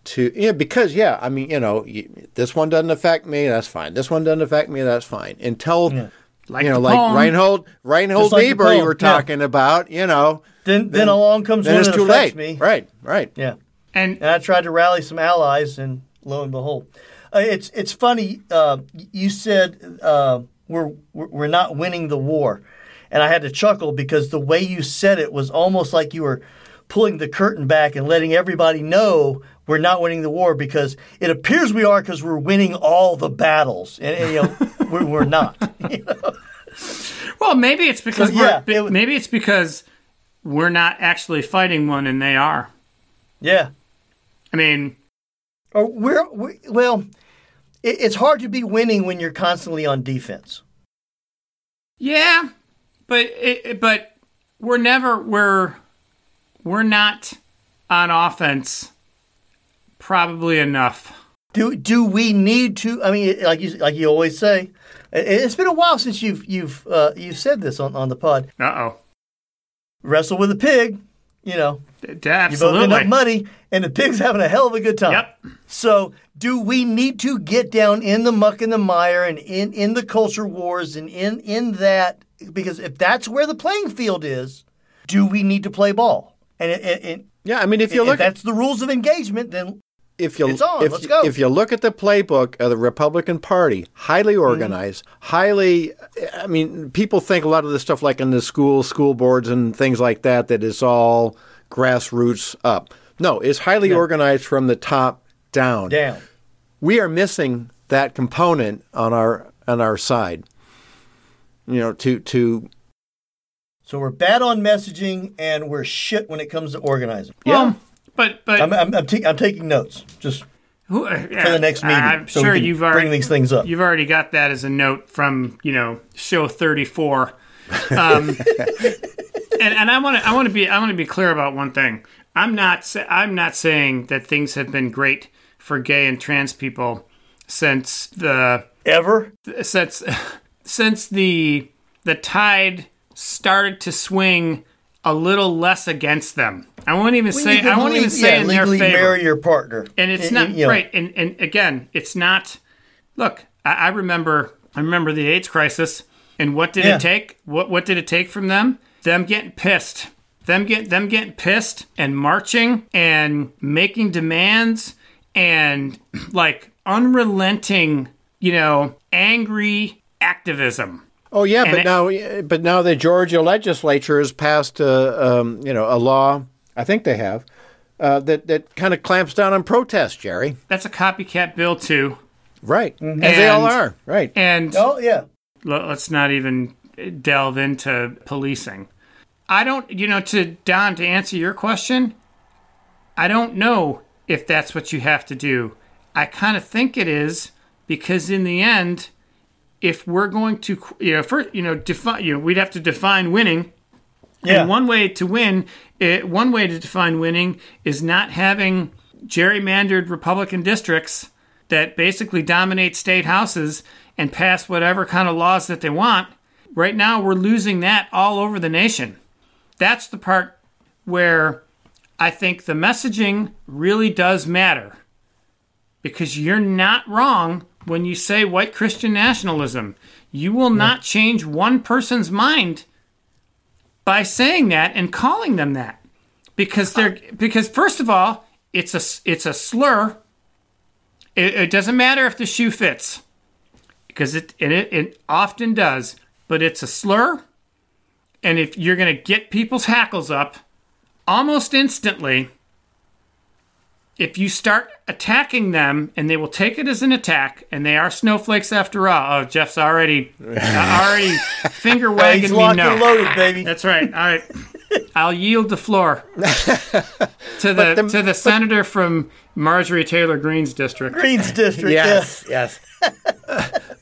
to, you know, because, yeah, I mean, you know, you, this one doesn't affect me, that's fine. This one doesn't affect me, that's fine. Until, yeah. like you know, like poem. Reinhold Reinhold like Niebuhr you were talking yeah. about, you know. Then, then, then along comes then one that affects me. Right, right. Yeah. And, and I tried to rally some allies, and lo and behold. It's it's funny. Uh, you said uh, we're we're not winning the war, and I had to chuckle because the way you said it was almost like you were pulling the curtain back and letting everybody know we're not winning the war, because it appears we are because we're winning all the battles, and, and you know we're, we're not. You know? Well, maybe it's because so, yeah, we're, it was, maybe it's because we're not actually fighting one, and they are. Yeah, I mean, or we're, we're well. It's hard to be winning when you're constantly on defense. Yeah, but it, but we're never we're we're not on offense probably enough. Do do we need to? I mean, like you like you always say, it's been a while since you've you've uh, you've said this on, on the pod. Uh oh. Wrestle with a pig, you know. Absolutely. You both end up muddy, and the pig's having a hell of a good time. Yep. So, do we need to get down in the muck and the mire and in, in the culture wars and in, in that? Because if that's where the playing field is, do we need to play ball? And it, it, it, yeah, I mean, if you if look, if that's the rules of engagement, then If you, it's on. If, Let's go. If you look at the playbook of the Republican Party, highly organized, mm-hmm. highly, I mean, people think a lot of this stuff like in the school, school boards and things like that, that it's all grassroots up. No, it's highly yeah. organized from the top down. Down. We are missing that component on our on our side. You know, to to. So we're bad on messaging and we're shit when it comes to organizing. Yeah. Um, But but I'm I'm, I'm, t- I'm taking notes just who, uh, for the next meeting. I'm so sure we can you've already bring these things up. You've already got that as a note from you know show thirty-four. Um, and and I want to I want to be I want to be clear about one thing. I'm not sa- I'm not saying that things have been great for gay and trans people since the ever since since the the tide started to swing a little less against them. I won't even well, say I won't even say yeah, in their favor. Marry your partner, and it's not you know. right. And, and again, it's not. Look, I, I remember. I remember the AIDS crisis, and what did yeah. it take? What what did it take from them? Them getting pissed. Them get them getting pissed and marching and making demands and like unrelenting, you know, angry activism. Oh yeah, and but it, now but now the Georgia legislature has passed a um, you know a law. I think they have, uh, that, that kind of clamps down on protest, Jerry. That's a copycat bill, too. Right. Mm-hmm. As and, they all are. Right. And oh, yeah. L- let's not even delve into policing. I don't, you know, to Don, to answer your question, I don't know if that's what you have to do. I kind of think it is because in the end, if we're going to, you know, first, you know, defi- you know we'd have to define winning. Yeah. And one way to win, it, one way to define winning is not having gerrymandered Republican districts that basically dominate state houses and pass whatever kind of laws that they want. Right now, we're losing that all over the nation. That's the part where I think the messaging really does matter, because you're not wrong when you say white Christian nationalism. You will yeah. not change one person's mind by saying that and calling them that, because they're because first of all, it's a it's a slur. It, it doesn't matter if the shoe fits, because it and it, it often does, but it's a slur, and if you're going to get people's hackles up almost instantly, if you start attacking them, and they will take it as an attack, and they are snowflakes after all. Oh, Jeff's already already finger wagging He's locked me no. and loaded, baby. That's right. All right, I'll yield the floor to the, the to the senator but, from Marjorie Taylor Greene's district. Greene's district. Yes, yes. yes.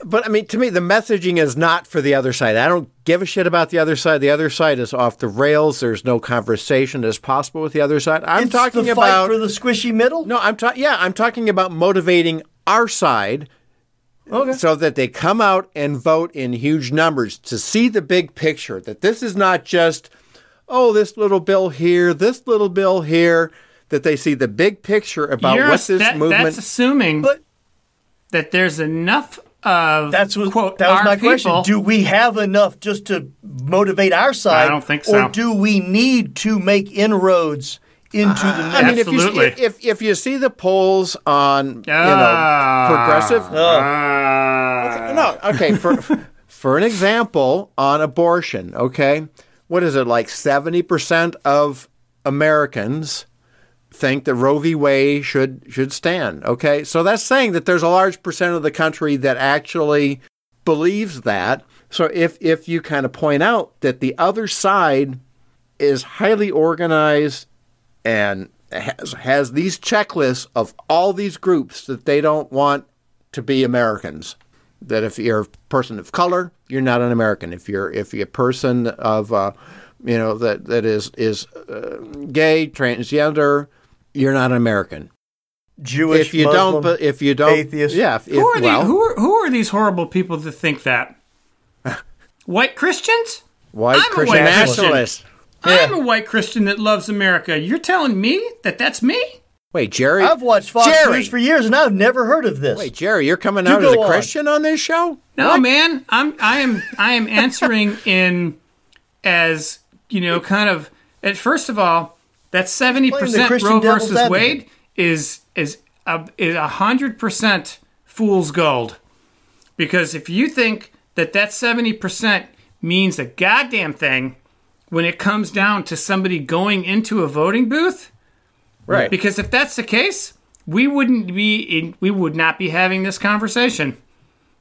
But I mean, to me, the messaging is not for the other side. I don't give a shit about the other side. The other side is off the rails. There's no conversation that's possible with the other side. I'm it's talking the fight about for the squishy middle. No, I'm talking. Yeah, I'm talking about motivating our side, okay. so that they come out and vote in huge numbers to see the big picture. That this is not just, oh, this little bill here, this little bill here. That they see the big picture about You're, what this that, movement. That's assuming but, that there's enough. Of, That's what, quote, that was my people. question. Do we have enough just to motivate our side? I don't think so. Or do we need to make inroads into uh, the next? I mean, absolutely. If you, if, if you see the polls on, uh, you know, progressive. Uh, uh, no, okay. For, for an example, on abortion, okay, what is it, like seventy percent of Americans think that Roe v. Wade should should stand, okay? So that's saying that there's a large percent of the country that actually believes that. So if, if you kind of point out that the other side is highly organized and has, has these checklists of all these groups that they don't want to be Americans, that if you're a person of color, you're not an American. If you're, if you're a person of, uh, you know, that, that is, is uh, gay, transgender, you're not an American. Jewish, if you Muslim, don't, if you don't, atheist. Yeah. If, who, are well, the, who, are, who are these horrible people that think that? White Christians? White I'm Christian a white nationalists. Christian. Yeah. I'm a white Christian that loves America. You're telling me that that's me? Wait, Jerry. I've watched Fox Jerry. News for years, and I've never heard of this. Wait, Jerry, you're coming out you as a on. Christian on this show? No, what? man. I'm, I am, I am answering in as you know, kind of. At first of all. That seventy percent Roe versus Wade is is a, is one hundred percent fool's gold. Because if you think that that seventy percent means a goddamn thing when it comes down to somebody going into a voting booth, right? Because if that's the case, we wouldn't be in, we would not be having this conversation.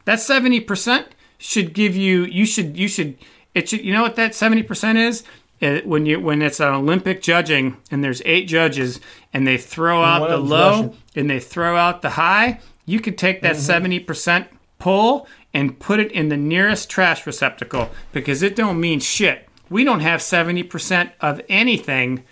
That seventy percent should give you you should you should it should you know what that seventy percent is? It, when you when it's an Olympic judging and there's eight judges and they throw out the low Russian. And they throw out the high, you could take that mm-hmm. seventy percent poll and put it in the nearest trash receptacle, because it don't mean shit. We don't have seventy percent of anything.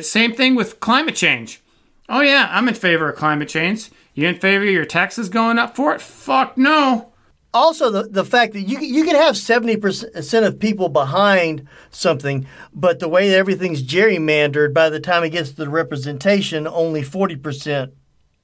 Same thing with climate change. Oh yeah, I'm in favor of climate change. You in favor of your taxes going up for it? Fuck no. Also, the the fact that you you can have seventy percent of people behind something, but the way that everything's gerrymandered, by the time it gets to the representation, only forty percent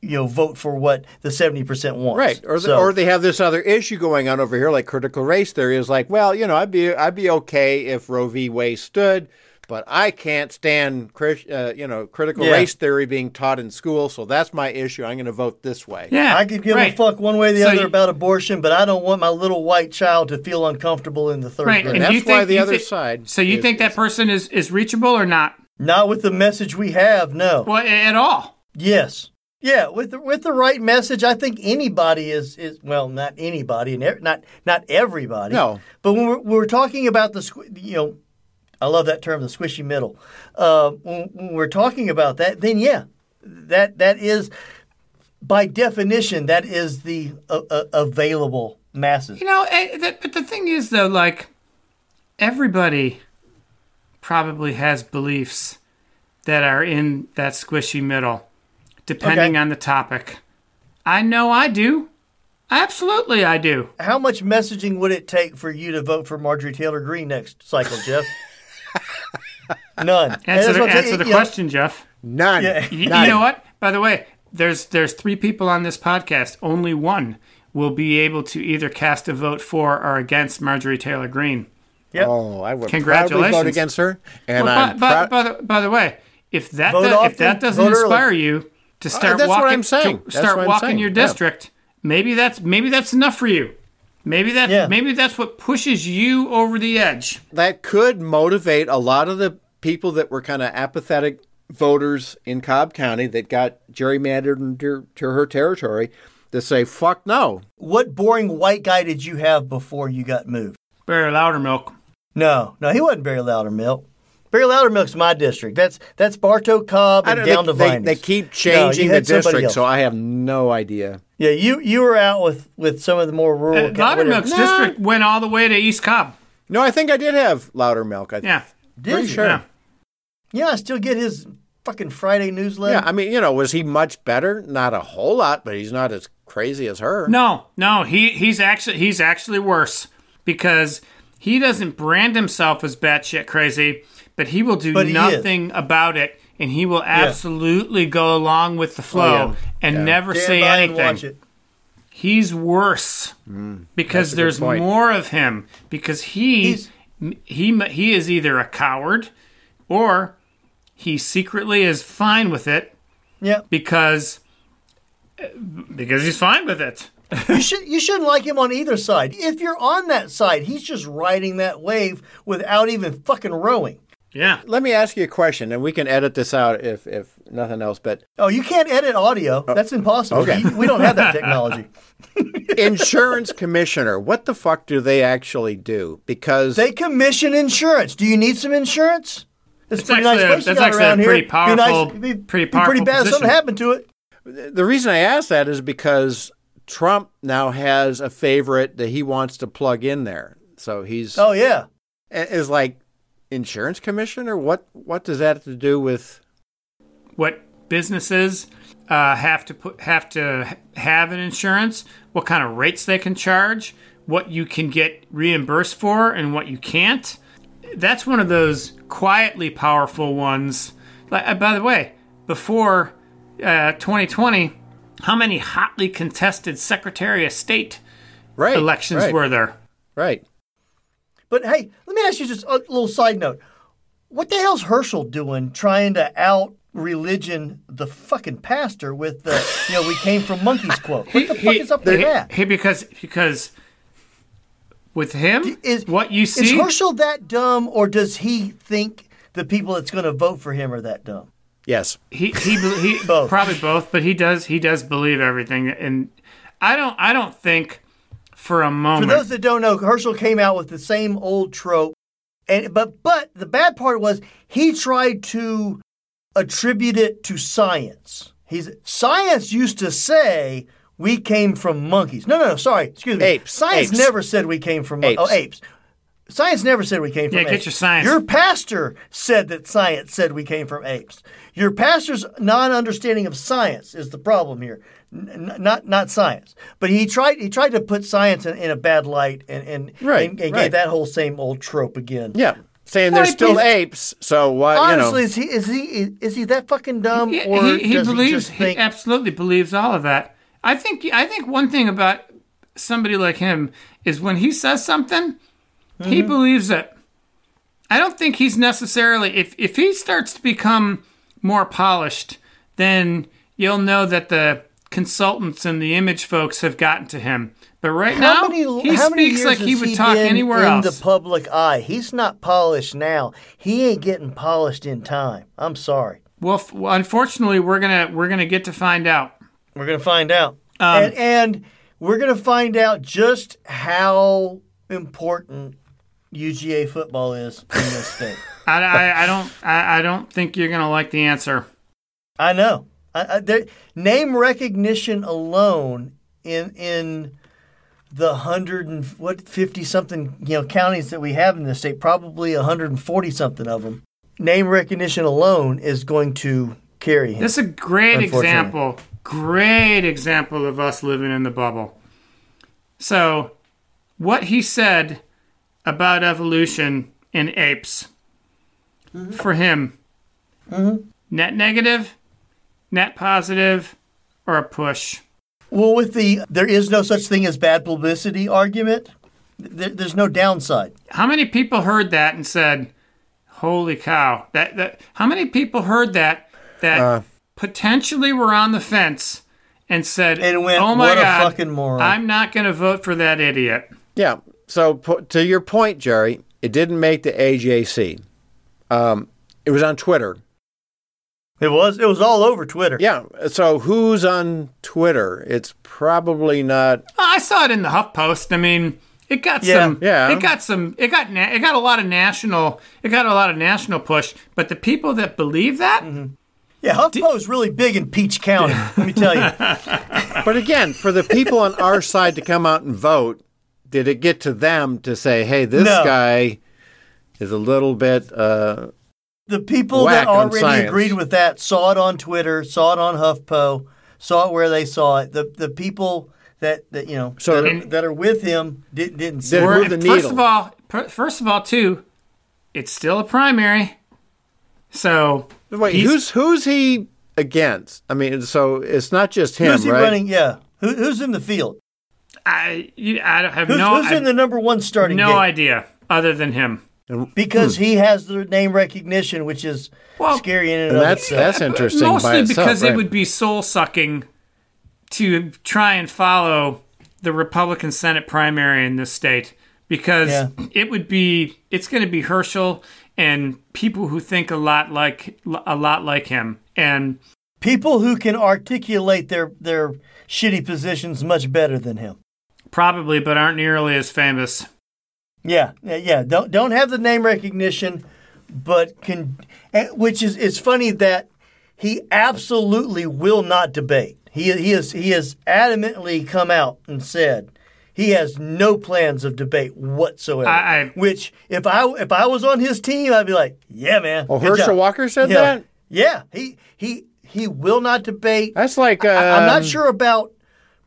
you know vote for what the seventy percent wants. Right, or so. the, or they have this other issue going on over here, like critical race theory is like, well, you know, I'd be I'd be okay if Roe v. Wade stood, but I can't stand uh, you know critical yeah. race theory being taught in school, so that's my issue. I'm going to vote this way. Yeah, I could give right. a fuck one way or the so other you, about abortion, but I don't want my little white child to feel uncomfortable in the third right. grade. And that's think, why the other th- side. So you is, think that person is, is reachable or not? Not with the message we have, no. Well, at all. Yes. Yeah, with the, with the right message, I think anybody is, is well, not anybody, and not not everybody. No. But when we're, we're talking about the, you know, I love that term, the squishy middle. Uh, when we're talking about that, then yeah, that that is, by definition, that is the uh, uh, available masses. You know, but the thing is, though, like, everybody probably has beliefs that are in that squishy middle, depending okay. on the topic. I know I do. Absolutely, I do. How much messaging would it take for you to vote for Marjorie Taylor Greene next cycle, Jeff? None. Answer the, answer the question, Jeff. None. Yeah. You, None. You know what? By the way, there's there's three people on this podcast. Only one will be able to either cast a vote for or against Marjorie Taylor Greene. Yep. Oh, I would proudly vote against her. And well, I'm by, by, by, the, by the way, if that does, often, if that doesn't inspire early. you to start uh, walking, to start walking saying. your district, yeah. maybe that's maybe that's enough for you. Maybe that's, yeah. maybe that's what pushes you over the edge. That could motivate a lot of the people that were kind of apathetic voters in Cobb County that got gerrymandered into to her territory to say, fuck no. What boring white guy did you have before you got moved? Barry Loudermilk. No, no, he wasn't Barry Loudermilk. Barry Loudermilk's my district. That's that's Bartow Cobb and down to Vinings. They, they keep changing no, the district, so I have no idea. Yeah, you, you were out with, with some of the more rural. Uh, Loudermilk's no. district went all the way to East Cobb. No, I think I did have Loudermilk. I th- yeah, did pretty you? sure. Yeah. yeah, I still get his fucking Friday newsletter. Yeah, I mean, you know, was he much better? Not a whole lot, but he's not as crazy as her. No, no, he he's actually he's actually worse, because he doesn't brand himself as batshit crazy. But he will do but nothing about it, and he will absolutely yeah. go along with the flow oh, yeah. and yeah. never Stand say anything. Watch it. He's worse mm, because there's more of him, because he He's... he he is either a coward or he secretly is fine with it. Yeah, because because he's fine with it. you should you shouldn't like him on either side. If you're on that side, he's just riding that wave without even fucking rowing. Yeah. Let me ask you a question, and we can edit this out if, if nothing else. But oh, you can't edit audio. Oh. That's impossible. Okay. We don't have that technology. Insurance commissioner. What the fuck do they actually do? Because they commission insurance. Do you need some insurance? That's, it's pretty actually, nice place that's you got actually around a pretty here. Powerful. Be nice, be, pretty powerful. Be pretty bad position. If something happened to it. The reason I ask that is because Trump now has a favorite that he wants to plug in there. So he's oh yeah, is like. Insurance commissioner? What what does that have to do with what businesses uh, have to put have to have an insurance? What kind of rates they can charge? What you can get reimbursed for and what you can't? That's one of those quietly powerful ones. Like, uh, by the way, before uh, twenty twenty, how many hotly contested Secretary of State right, elections right. were there? Right. But hey, let me ask you just a little side note. What the hell's Herschel doing trying to out religion the fucking pastor with the, you know, we came from monkeys quote. What the he, fuck he, is up with that? He, because because with him, is, what you see... Is Herschel that dumb, or does he think the people that's going to vote for him are that dumb? Yes. He he, he both. Probably both, but he does he does believe everything. And I don't I don't think for a moment... For those that don't know, Herschel came out with the same old trope. And but but the bad part was he tried to attribute it to science. He's science used to say we came from monkeys. No, no, no, sorry. Excuse me. Apes. Science apes. never said we came from monkeys. Oh, apes. Science never said we came from yeah, apes. Yeah, get your science. Your pastor said that science said we came from apes. Your pastor's non-understanding of science is the problem here, N- not not science. But he tried he tried to put science in, in a bad light and, and, right, and, and right. gave that whole same old trope again. Yeah, saying they're still apes, so why, you know. Honestly, is he, is he, is he that fucking dumb? He, or he, he does believes, he, just think... he absolutely believes all of that. I think I think one thing about somebody like him is when he says something... He believes it. I don't think he's necessarily... If, if he starts to become more polished, then you'll know that the consultants and the image folks have gotten to him. But right how now, many, he speaks like he would he talk anywhere in else. In the public eye. He's not polished now. He ain't getting polished in time. I'm sorry. Well, f- unfortunately, we're gonna we're gonna get to find out. We're gonna find out, um, and, and we're gonna find out just how important U G A football is in this state. I, I, I don't. I, I don't think you're going to like the answer. I know. I, I, there, name recognition alone in in the hundred and what fifty something you know counties that we have in this state, probably a hundred and forty something of them. Name recognition alone is going to carry him. That's a great example. Great example of us living in the bubble. So, what he said about evolution and apes, mm-hmm. for him, mm-hmm. net negative, net positive, or a push? Well, with the there is no such thing as bad publicity argument, th- there's no downside. How many people heard that and said, holy cow? That, that How many people heard that that uh, potentially were on the fence and said, and went, oh my what God, a fucking moron. I'm not going to vote for that idiot. Yeah. So to your point, Jerry, it didn't make the A J C. Um, it was on Twitter. It was. It was all over Twitter. Yeah. So who's on Twitter? It's probably not. I saw it in the HuffPost. I mean, it got yeah. some. Yeah. It got some. It got. It got a lot of national. It got a lot of national push. But the people that believe that. Mm-hmm. Yeah, HuffPo's really big in Peach County. Let me tell you. But again, for the people on our side to come out and vote. Did it get to them to say, hey, this no. guy is a little bit uh The people that already agreed with that saw it on Twitter, saw it on HuffPo, saw it where they saw it. The the people that, that you know so that, and, are, that are with him didn't didn't see it. The needle. First of all, per, first of all, too, it's still a primary. So wait, who's who's he against? I mean, so it's not just him, who's he right? running? Yeah, Who, who's in the field? I, I have who's, no. Who's I, in the number one starting? No game? idea, other than him, because hmm. he has the name recognition, which is well, scary in and, and of that's, itself. That's interesting. Mostly by itself, because right? it would be soul sucking to try and follow the Republican Senate primary in this state, because yeah. it would be it's going to be Herschel and people who think a lot like a lot like him and people who can articulate their their shitty positions much better than him. Probably, but aren't nearly as famous. Yeah, yeah. Don't don't have the name recognition, but can. Which is it's funny that he absolutely will not debate. He he is he has adamantly come out and said he has no plans of debate whatsoever. I, I, which if I if I was on his team, I'd be like, yeah, man. Well, Herschel job. Walker said yeah. that. Yeah, he he he will not debate. That's like um... I, I'm not sure about.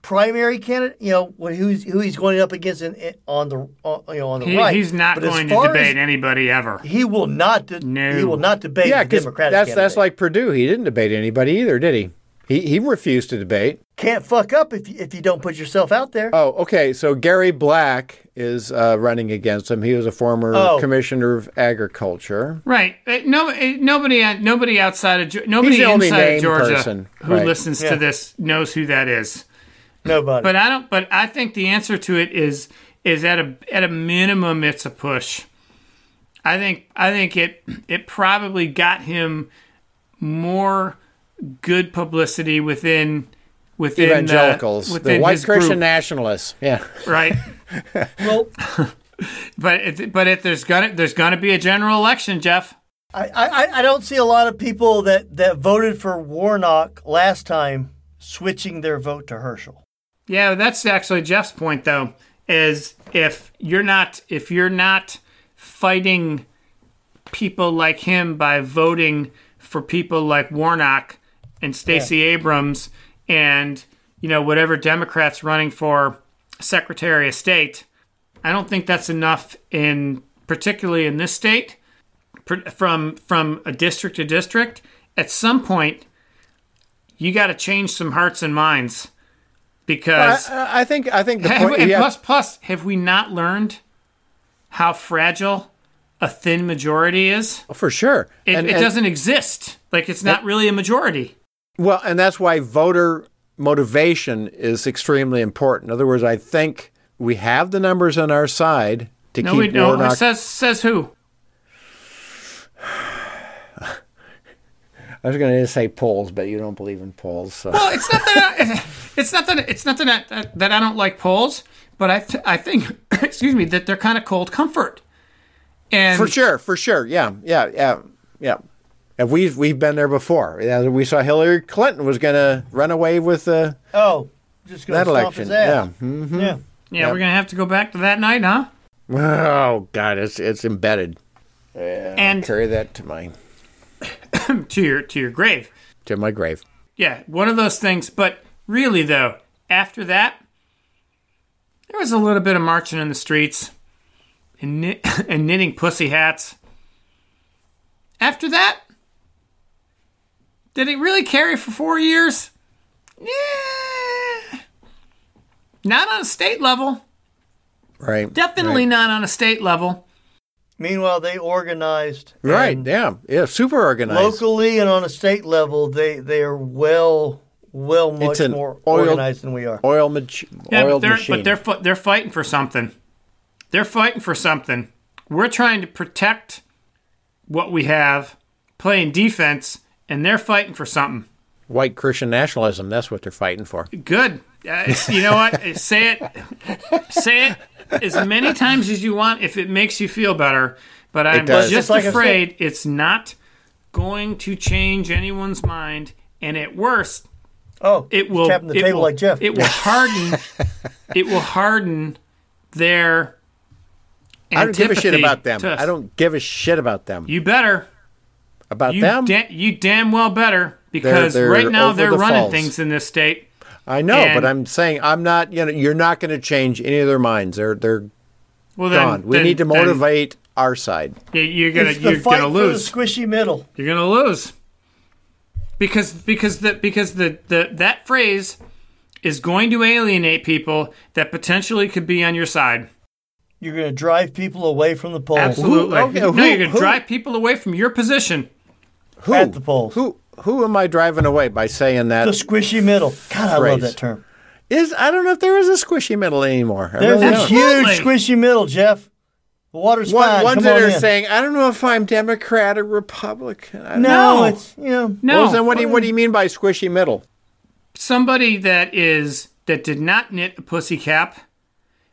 Primary candidate, you know, who he's, who he's going up against in, in, on the on, you know on the he, right. He's not but going to debate anybody ever. He will not. De- no. He will not debate yeah, the Democratic. That's candidate. That's like Purdue. He didn't debate anybody either, did he? He he refused to debate. Can't fuck up if you, if you don't put yourself out there. Oh, okay. So Gary Black is uh, running against him. He was a former oh. commissioner of agriculture. Right. No, nobody nobody outside of nobody inside of Georgia person. who right. listens yeah. to this knows who that is. Nobody. But I don't. But I think the answer to it is is at a at a minimum it's a push. I think I think it it probably got him more good publicity within within evangelicals, the, within the white Christian group. Nationalists. Yeah, right. Well, but if, but if there's gonna there's gonna be a general election, Jeff. I, I, I don't see a lot of people that, that voted for Warnock last time switching their vote to Herschel. Yeah, that's actually Jeff's point though. Is if you're not if you're not fighting people like him by voting for people like Warnock and Stacey yeah. Abrams and, you know, whatever Democrats running for Secretary of State, I don't think that's enough, in particularly in this state, from from a district to district. At some point, you got to change some hearts and minds, because well, I, I think I think the point, and yeah. plus plus have we not learned how fragile a thin majority is? Oh, for sure. It, and, and, it doesn't exist. Like, it's not and, really a majority. Well, and that's why voter motivation is extremely important. In other words, I think we have the numbers on our side to no, keep we don't. Warnock... It says, says who? I was going to say polls, but you don't believe in polls. So. Well, it's not that I, it's not that it's not that I, that I don't like polls, but I th- I think excuse me that they're kind of cold comfort. And for sure, for sure, yeah, yeah, yeah, yeah. And we've we've been there before. We saw Hillary Clinton was going to run away with uh, oh, just that election. Yeah. Mm-hmm. yeah, yeah, yeah. We're going to have to go back to that night, huh? Oh God, it's it's embedded. Yeah, and I'll carry that to my to your to your grave. To my grave. Yeah, one of those things. But really, though, after that, there was a little bit of marching in the streets. And, knit, and knitting pussy hats. After that, did it really carry for four years? Yeah. Not on a state level. Right. Definitely right. not on a state level. Meanwhile, they organized. Right, yeah. Yeah, super organized. Locally and on a state level, they, they are well, well much more oil, organized than we are. Oil, ma- yeah, oil but they're, machine. But they're, they're fighting for something. They're fighting for something. We're trying to protect what we have, playing defense, and they're fighting for something. White Christian nationalism, that's what they're fighting for. Good. Uh, you know what? Say it. Say it as many times as you want if it makes you feel better. But I'm just like afraid it's not going to change anyone's mind. And at worst, oh, it will, tapping the it table will, like Jeff. It will harden. It will harden their... I don't give a shit about them. I don't give a shit about them. You better. About you them? Da- you damn well better, because they're, they're right now they're the running falls. things in this state. I know, but I'm saying I'm not. You know, you're not going to change any of their minds. They're they're well, then, gone. We then, need to motivate then, our side. You're gonna it's you're the fight gonna lose. For the squishy middle. You're gonna lose because because the because the, the that phrase is going to alienate people that potentially could be on your side. You're going to drive people away from the polls. Absolutely. Who, okay, no, who, you're going to who, drive people away from your position. Who, at the polls. Who who am I driving away by saying that? The squishy middle. God, phrase. I love that term. Is I don't know if there is a squishy middle anymore. I There's really a huge squishy middle, Jeff. The water's One, fine. Ones Come that on are in. saying, I don't know if I'm Democrat or Republican. I don't no, know. It's, you know. No. Well, then what do you, what do you mean by squishy middle? Somebody that is that did not knit a pussy cap.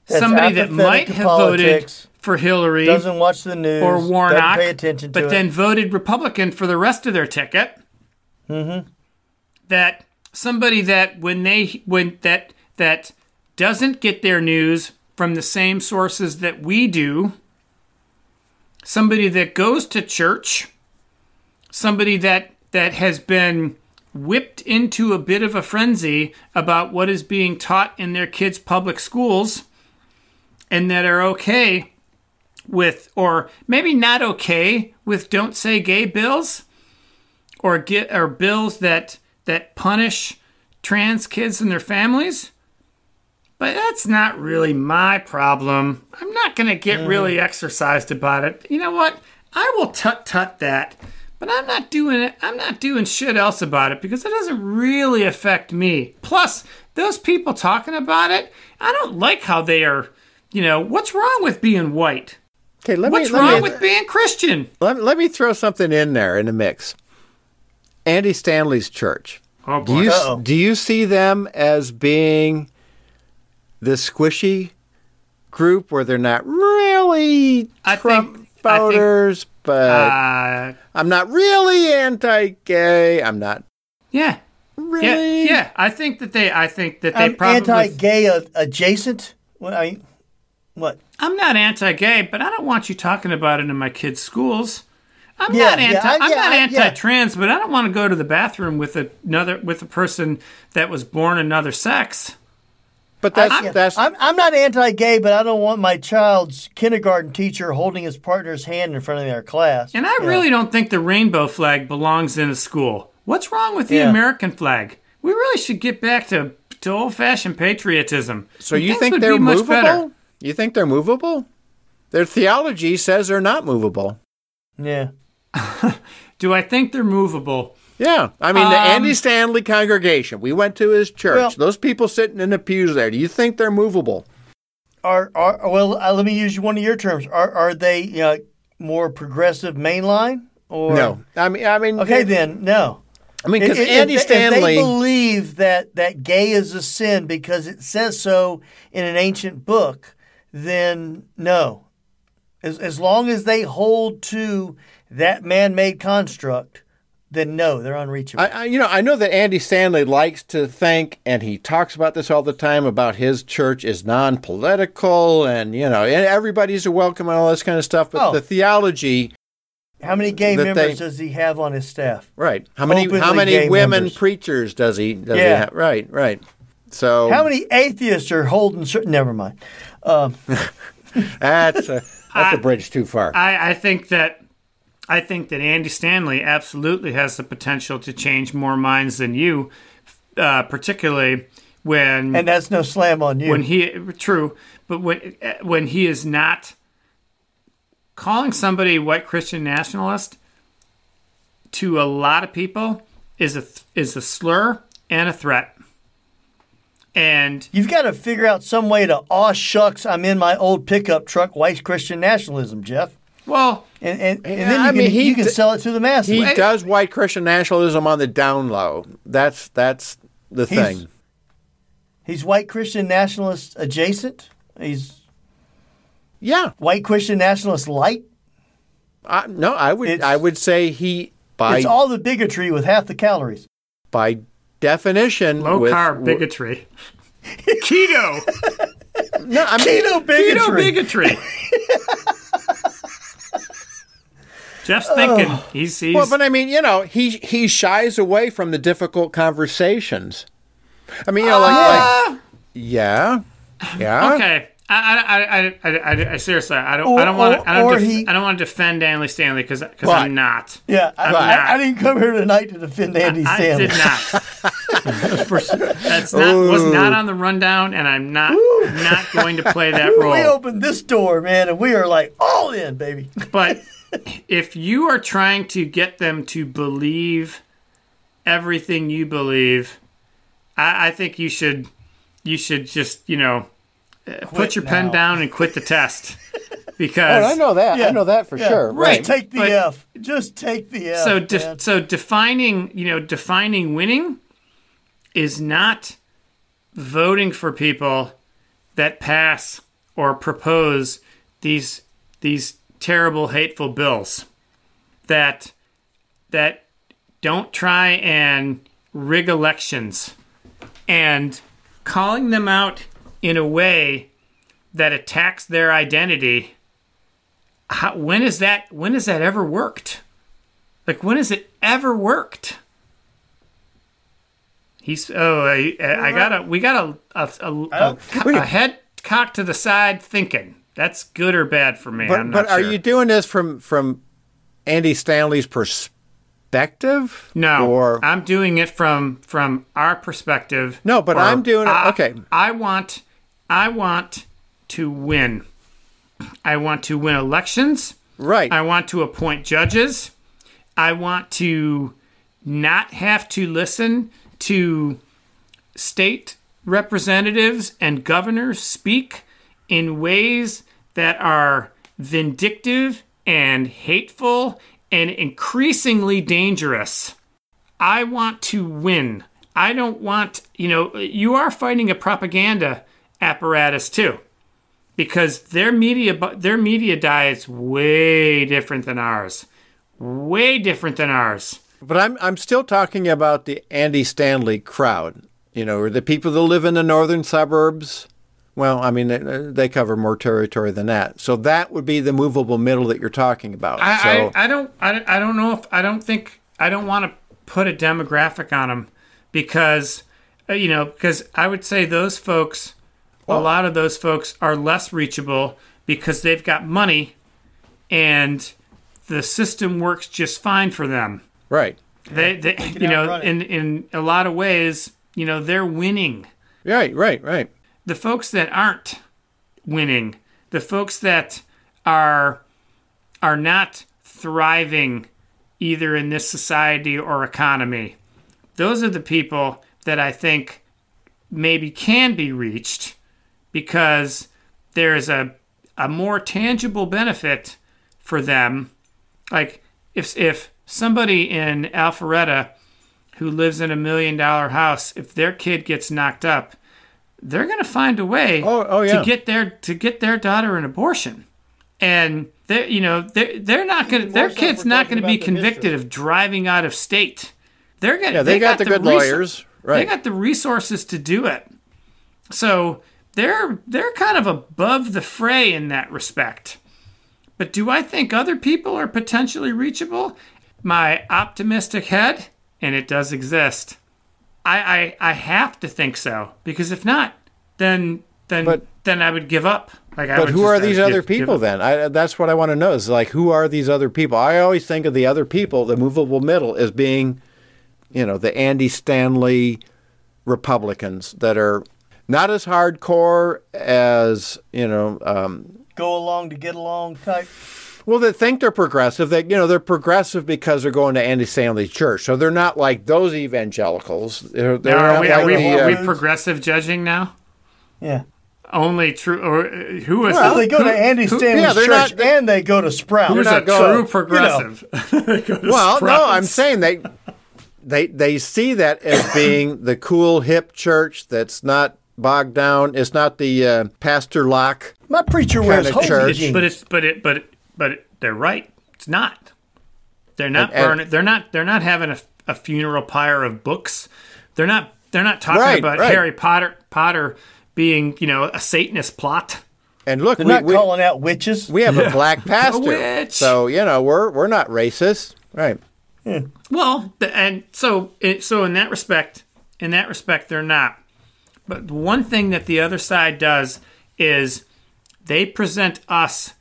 That's somebody that might have politics, voted for Hillary, doesn't watch the news, or Warnock, pay attention to but it. then voted Republican for the rest of their ticket. Mm-hmm. That somebody that when they when that that doesn't get their news from the same sources that we do. Somebody that goes to church. Somebody that that has been whipped into a bit of a frenzy about what is being taught in their kids' public schools. And that are okay with, or maybe not okay with, don't say gay bills, or get or bills that that punish trans kids and their families, but that's not really my problem. I'm not going to get mm. really exercised about it. You know what? I will tut-tut that, but I'm not doing it. I'm not doing shit else about it because it doesn't really affect me. Plus, those people talking about it, I don't like how they are, you know, what's wrong with being white? Okay, let me, what's let wrong me, with being Christian? Let, let me throw something in there in the mix. Andy Stanley's church. Oh, boy. Do you, Uh-oh. do you see them as being this squishy group where they're not really I Trump think, voters, I think, but uh, I'm not really anti-gay. I'm not. Yeah. Really? Yeah, yeah. I think that they, I think that they I'm probably. Anti-gay f- adjacent? What? I mean, what? I'm not anti-gay, but I don't want you talking about it in my kids' schools. I'm yeah, not anti. Yeah, I, I'm yeah, not anti-trans, yeah. but I don't want to go to the bathroom with another with a person that was born another sex. But that's I'm, that's. I'm, I'm not anti-gay, but I don't want my child's kindergarten teacher holding his partner's hand in front of their class. And I yeah. really don't think the rainbow flag belongs in a school. What's wrong with the yeah. American flag? We really should get back to, to old-fashioned patriotism. So and you think they're movable? Better. You think they're movable? Their theology says they're not movable. Yeah. Do I think they're movable? Yeah. I mean, um, the Andy Stanley congregation. We went to his church. Well, those people sitting in the pews there. Do you think they're movable? Are are well, uh, let me use one of your terms. Are are they uh, more progressive mainline? Or No. I mean, I mean Okay, it, then. No. I mean, because Andy if, Stanley... If they believe that, that gay is a sin because it says so in an ancient book, then no. As as long as they hold to that man-made construct, then no, they're unreachable. I, I, you know, I know that Andy Stanley likes to think, and he talks about this all the time, about his church is non-political, and, you know, everybody's welcome and all this kind of stuff, but oh. the theology... How many gay members they, does he have on his staff? Right. How many Openly How many women members. preachers does he, does yeah. he have? Right, right. So... How many atheists are holding... Never mind. Um. That's a... That's I, a bridge too far. I, I think that I think that Andy Stanley absolutely has the potential to change more minds than you, uh, particularly when and that's no slam on you. When he true, but when when he is not calling somebody white Christian nationalist to a lot of people is a is a slur and a threat. And you've got to figure out some way to, aw, shucks, I'm in my old pickup truck, white Christian nationalism, Jeff. Well, and, and, and then you, I mean, can, you d- can sell it to the masses. He does white Christian nationalism on the down low. That's that's the he's, thing. He's white Christian nationalist adjacent. He's yeah, white Christian nationalist light. I, no, I would it's, I would say he by it's all the bigotry with half the calories by. Definition low with, carb bigotry, w- keto. No, I mean, keto bigotry. Keto bigotry. Jeff's thinking oh. he's, he's well, but I mean, you know, he he shies away from the difficult conversations. I mean, you know, like, uh, like yeah, yeah. Okay, I I I I, I, I seriously, I don't or, I don't want I don't def- he, I don't want to defend Andy Stanley because because I'm not. Yeah, I'm I, not. I, I didn't come here tonight to defend Andy I, Stanley. I did not. That's not Ooh. was not on the rundown, and I'm not Ooh. not going to play that role. We opened this door, man, and we are like all in, baby. But if you are trying to get them to believe everything you believe, I, I think you should you should just you know quit put your now. pen down and quit the test because oh, I know that yeah. I know that for yeah. sure. Right, just take the but, F. Just take the F. So de- so defining you know defining winning. Is not voting for people that pass or propose these these terrible, hateful bills that that don't try and rig elections and calling them out in a way that attacks their identity. How, when is that? When has that ever worked? Like when has it ever worked? He's oh I, I got a we got a a, a, a, a head cocked to the side thinking that's good or bad for me. But, I'm not but sure. Are you doing this from from Andy Stanley's pers- perspective? No, or... I'm doing it from from our perspective. No, but I'm doing it. Okay, I, I want, I want to win. I want to win elections. Right. I want to appoint judges. I want to not have to listen to state representatives and governors speak in ways that are vindictive and hateful and increasingly dangerous. I want to win. I don't want, you know, you are fighting a propaganda apparatus too, because their media, their media diet's way different than ours. Way different than ours. But I'm I'm still talking about the Andy Stanley crowd, you know, or the people that live in the northern suburbs. Well, I mean, they, they cover more territory than that. So that would be the movable middle that you're talking about. I, so, I, I don't I, I don't know if I don't think I don't want to put a demographic on them because, you know, because I would say those folks, well, a lot of those folks are less reachable because they've got money and the system works just fine for them. Right. They, they you, you know, in, in a lot of ways, you know, they're winning. Right, right, right. The folks that aren't winning, the folks that are are not thriving either in this society or economy, those are the people that I think maybe can be reached because there's a, a more tangible benefit for them. Like if if... somebody in Alpharetta who lives in a million-dollar house, if their kid gets knocked up, they're going to find a way oh, oh, yeah. to get their to get their daughter an abortion, and they you know they they're not going their kid's not going to be convicted of driving out of state. They're going yeah, they, they got, got the, the good res- lawyers, right? They got the resources to do it, so they're they're kind of above the fray in that respect. But do I think other people are potentially reachable? My optimistic head, and it does exist, I, I I have to think so, because if not, then then but, then I would give up. Like, I but would who just, are these other give, people give then? I, that's what I want to know is, like, who are these other people? I always think of the other people, the movable middle, as being, you know, the Andy Stanley Republicans that are not as hardcore as, you know... Um, go along to get along type. Well, they think they're progressive. They, you know, they're progressive because they're going to Andy Stanley's church. So they're not like those evangelicals. They're, they're now, are we, like are we, the, are we uh, progressive judging now? Yeah. Only true. Or uh, who is? Well, the, they go who, to Andy who, Stanley's yeah, church not, and they go to Sproul. Who's a true progressive? You know. They go to well, Sproul. No, I'm saying they, they, they see that as being the cool hip church that's not bogged down. It's not the uh, Pastor Locke. My preacher wears holy jeans. But it's but it but. It, But they're right. It's not. They're not and, burning. They're not. They're not having a, a funeral pyre of books. They're not. They're not talking right, about right. Harry Potter Potter being, you know, a Satanist plot. And look, they're we, not we, calling out witches. We have yeah. a black pastor, a witch. So you know we're we're not racist, right? Yeah. Well, and so so in that respect, in that respect, they're not. But one thing that the other side does is they present us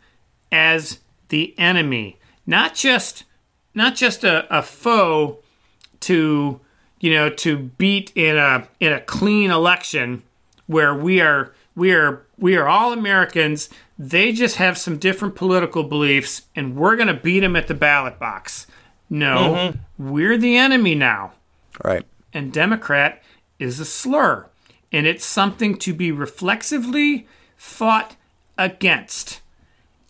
as the enemy, not just not just a, a foe to, you know, to beat in a in a clean election where we are we are we are all Americans. They just have some different political beliefs, and we're going to beat them at the ballot box. No, mm-hmm. We're the enemy now. Right. And Democrat is a slur, and it's something to be reflexively fought against.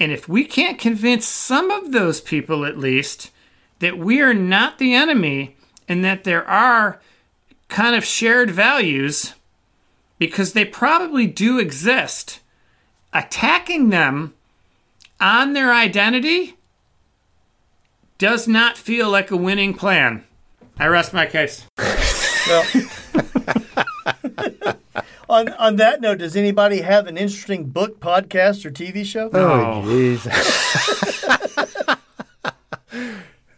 And if we can't convince some of those people, at least, that we are not the enemy and that there are kind of shared values, because they probably do exist, attacking them on their identity does not feel like a winning plan. I rest my case. Well, On on that note, does anybody have an interesting book, podcast, or T V show? Oh, jeez.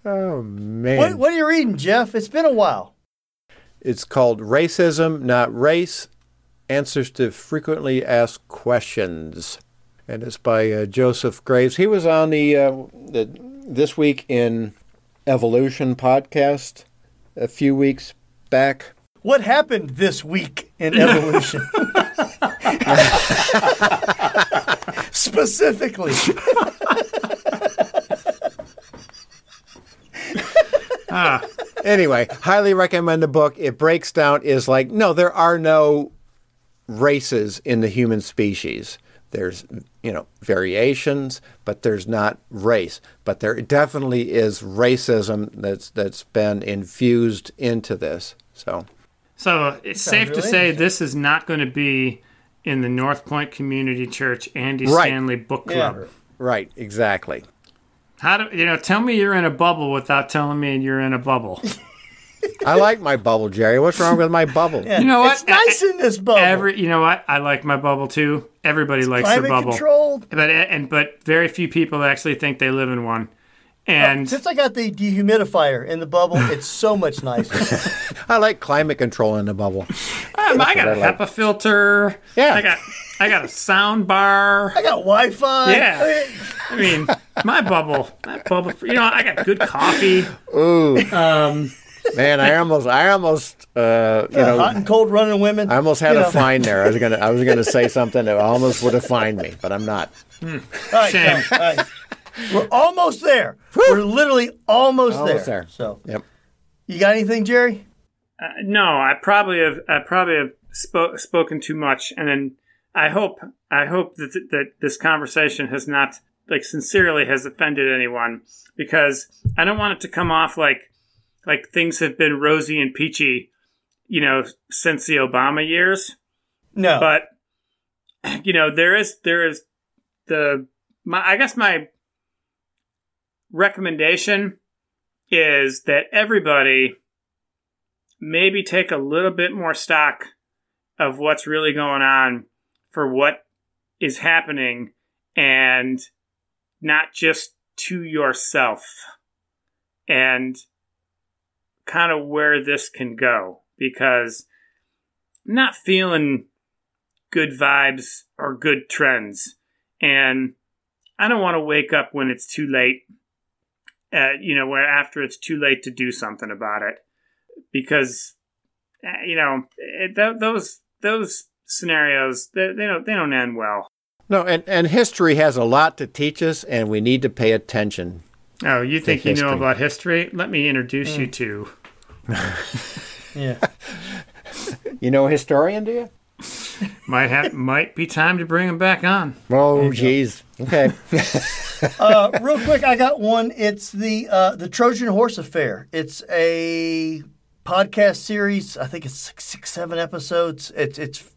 Oh, man. What, what are you reading, Jeff? It's been a while. It's called Racism, Not Race, Answers to Frequently Asked Questions. And it's by uh, Joseph Graves. He was on the, uh, the This Week in Evolution podcast a few weeks back. What happened this week in evolution? Specifically. ah. Anyway, highly recommend the book. It breaks down, is like, no, there are no races in the human species. There's, you know, variations, but there's not race. But there definitely is racism that's that's been infused into this. So, so it's safe really to say this is not going to be in the North Point Community Church Andy right. Stanley Book Club. Yeah. Right, exactly. How do you know? Tell me you're in a bubble without telling me you're in a bubble. I like my bubble, Jerry. What's wrong with my bubble? Yeah. You know what? It's nice I, in this bubble. Every, you know what? I like my bubble too. Everybody it's likes their bubble. Controlled. But and but very few people actually think they live in one. And uh, since I got the dehumidifier in the bubble, it's so much nicer. I like climate control in the bubble. Um, I got a I like. HEPA filter. Yeah. I got I got a sound bar. I got Wi-Fi. Yeah. I mean, my bubble. My bubble. You know, I got good coffee. Ooh. Um. Man, I almost, I almost, uh, you uh, know, hot and cold running women. I almost had a know. fine there. I was gonna, I was gonna say something that almost would have fined me, but I'm not. Mm. All right, shame. All right. We're almost there. Woo! We're literally almost, almost there. there. So, yep. You got anything, Jerry? Uh, no, I probably have, I probably have spo- spoken too much, and then I hope, I hope that th- that this conversation has not, like, sincerely has offended anyone, because I don't want it to come off like. Like things have been rosy and peachy, you know, since the Obama years. No, but you know there is there is the my I guess my recommendation is that everybody maybe take a little bit more stock of what's really going on for what is happening, and not just to yourself and. Kind of where this can go, because I'm not feeling good vibes or good trends, and I don't want to wake up when it's too late, uh, you know, where after it's too late to do something about it, because you know it, th- those those scenarios they, they don't they don't end well. No, and and history has a lot to teach us, and we need to pay attention. Oh, you think you know about history? Let me introduce mm. you to. yeah. You know a historian, do you? Might have, might be time to bring him back on. Oh, jeez. Okay. uh, real quick, I got one. It's the uh, the Trojan Horse Affair. It's a podcast series. I think it's six, six seven episodes. It's it's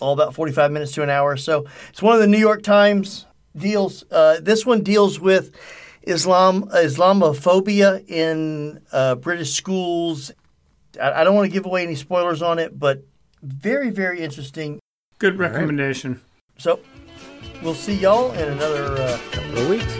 all about forty-five minutes to an hour or so. It's one of the New York Times deals. Uh, this one deals with. Islam, Islamophobia in uh, British schools. I, I don't want to give away any spoilers on it, but very, very interesting. Good recommendation. Right. So we'll see y'all in another uh, couple of weeks.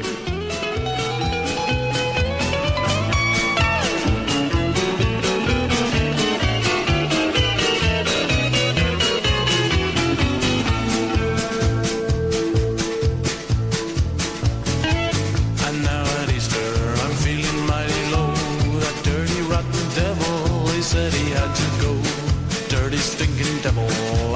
Said he had to go, dirty stinking devil,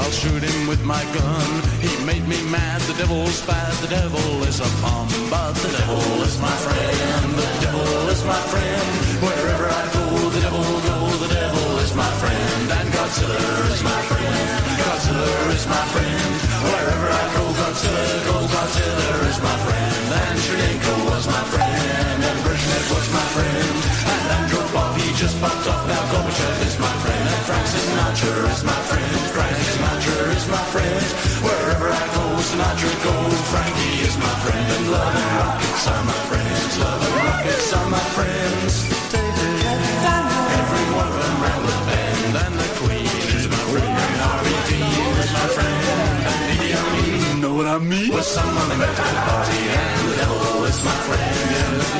I'll shoot him with my gun. He made me mad, the devil's bad, the devil is a bum, but the devil is my friend, the devil is my friend. Wherever I go, the devil goes, the devil is my friend, and Godzilla is my friend, Godzilla is my friend. Wherever I go, Godzilla goes, Godzilla is my friend, and Shudenko was my friend, and Brezhnev was my friend, and Andrew Bob, he just popped off now. Jeff is my friend, and Francis Nutter is my friend, Francis Nutter is my friend. Wherever I go, Sinatra goes, Frankie is my friend, and love and rockets are my friends, love and rockets are my friends. Every one of them round the bend, and the Queen is my friend, and R B D is my friend, and Idi Amin, you know what I mean? Well, someone met at the party, and the devil is my friend, and the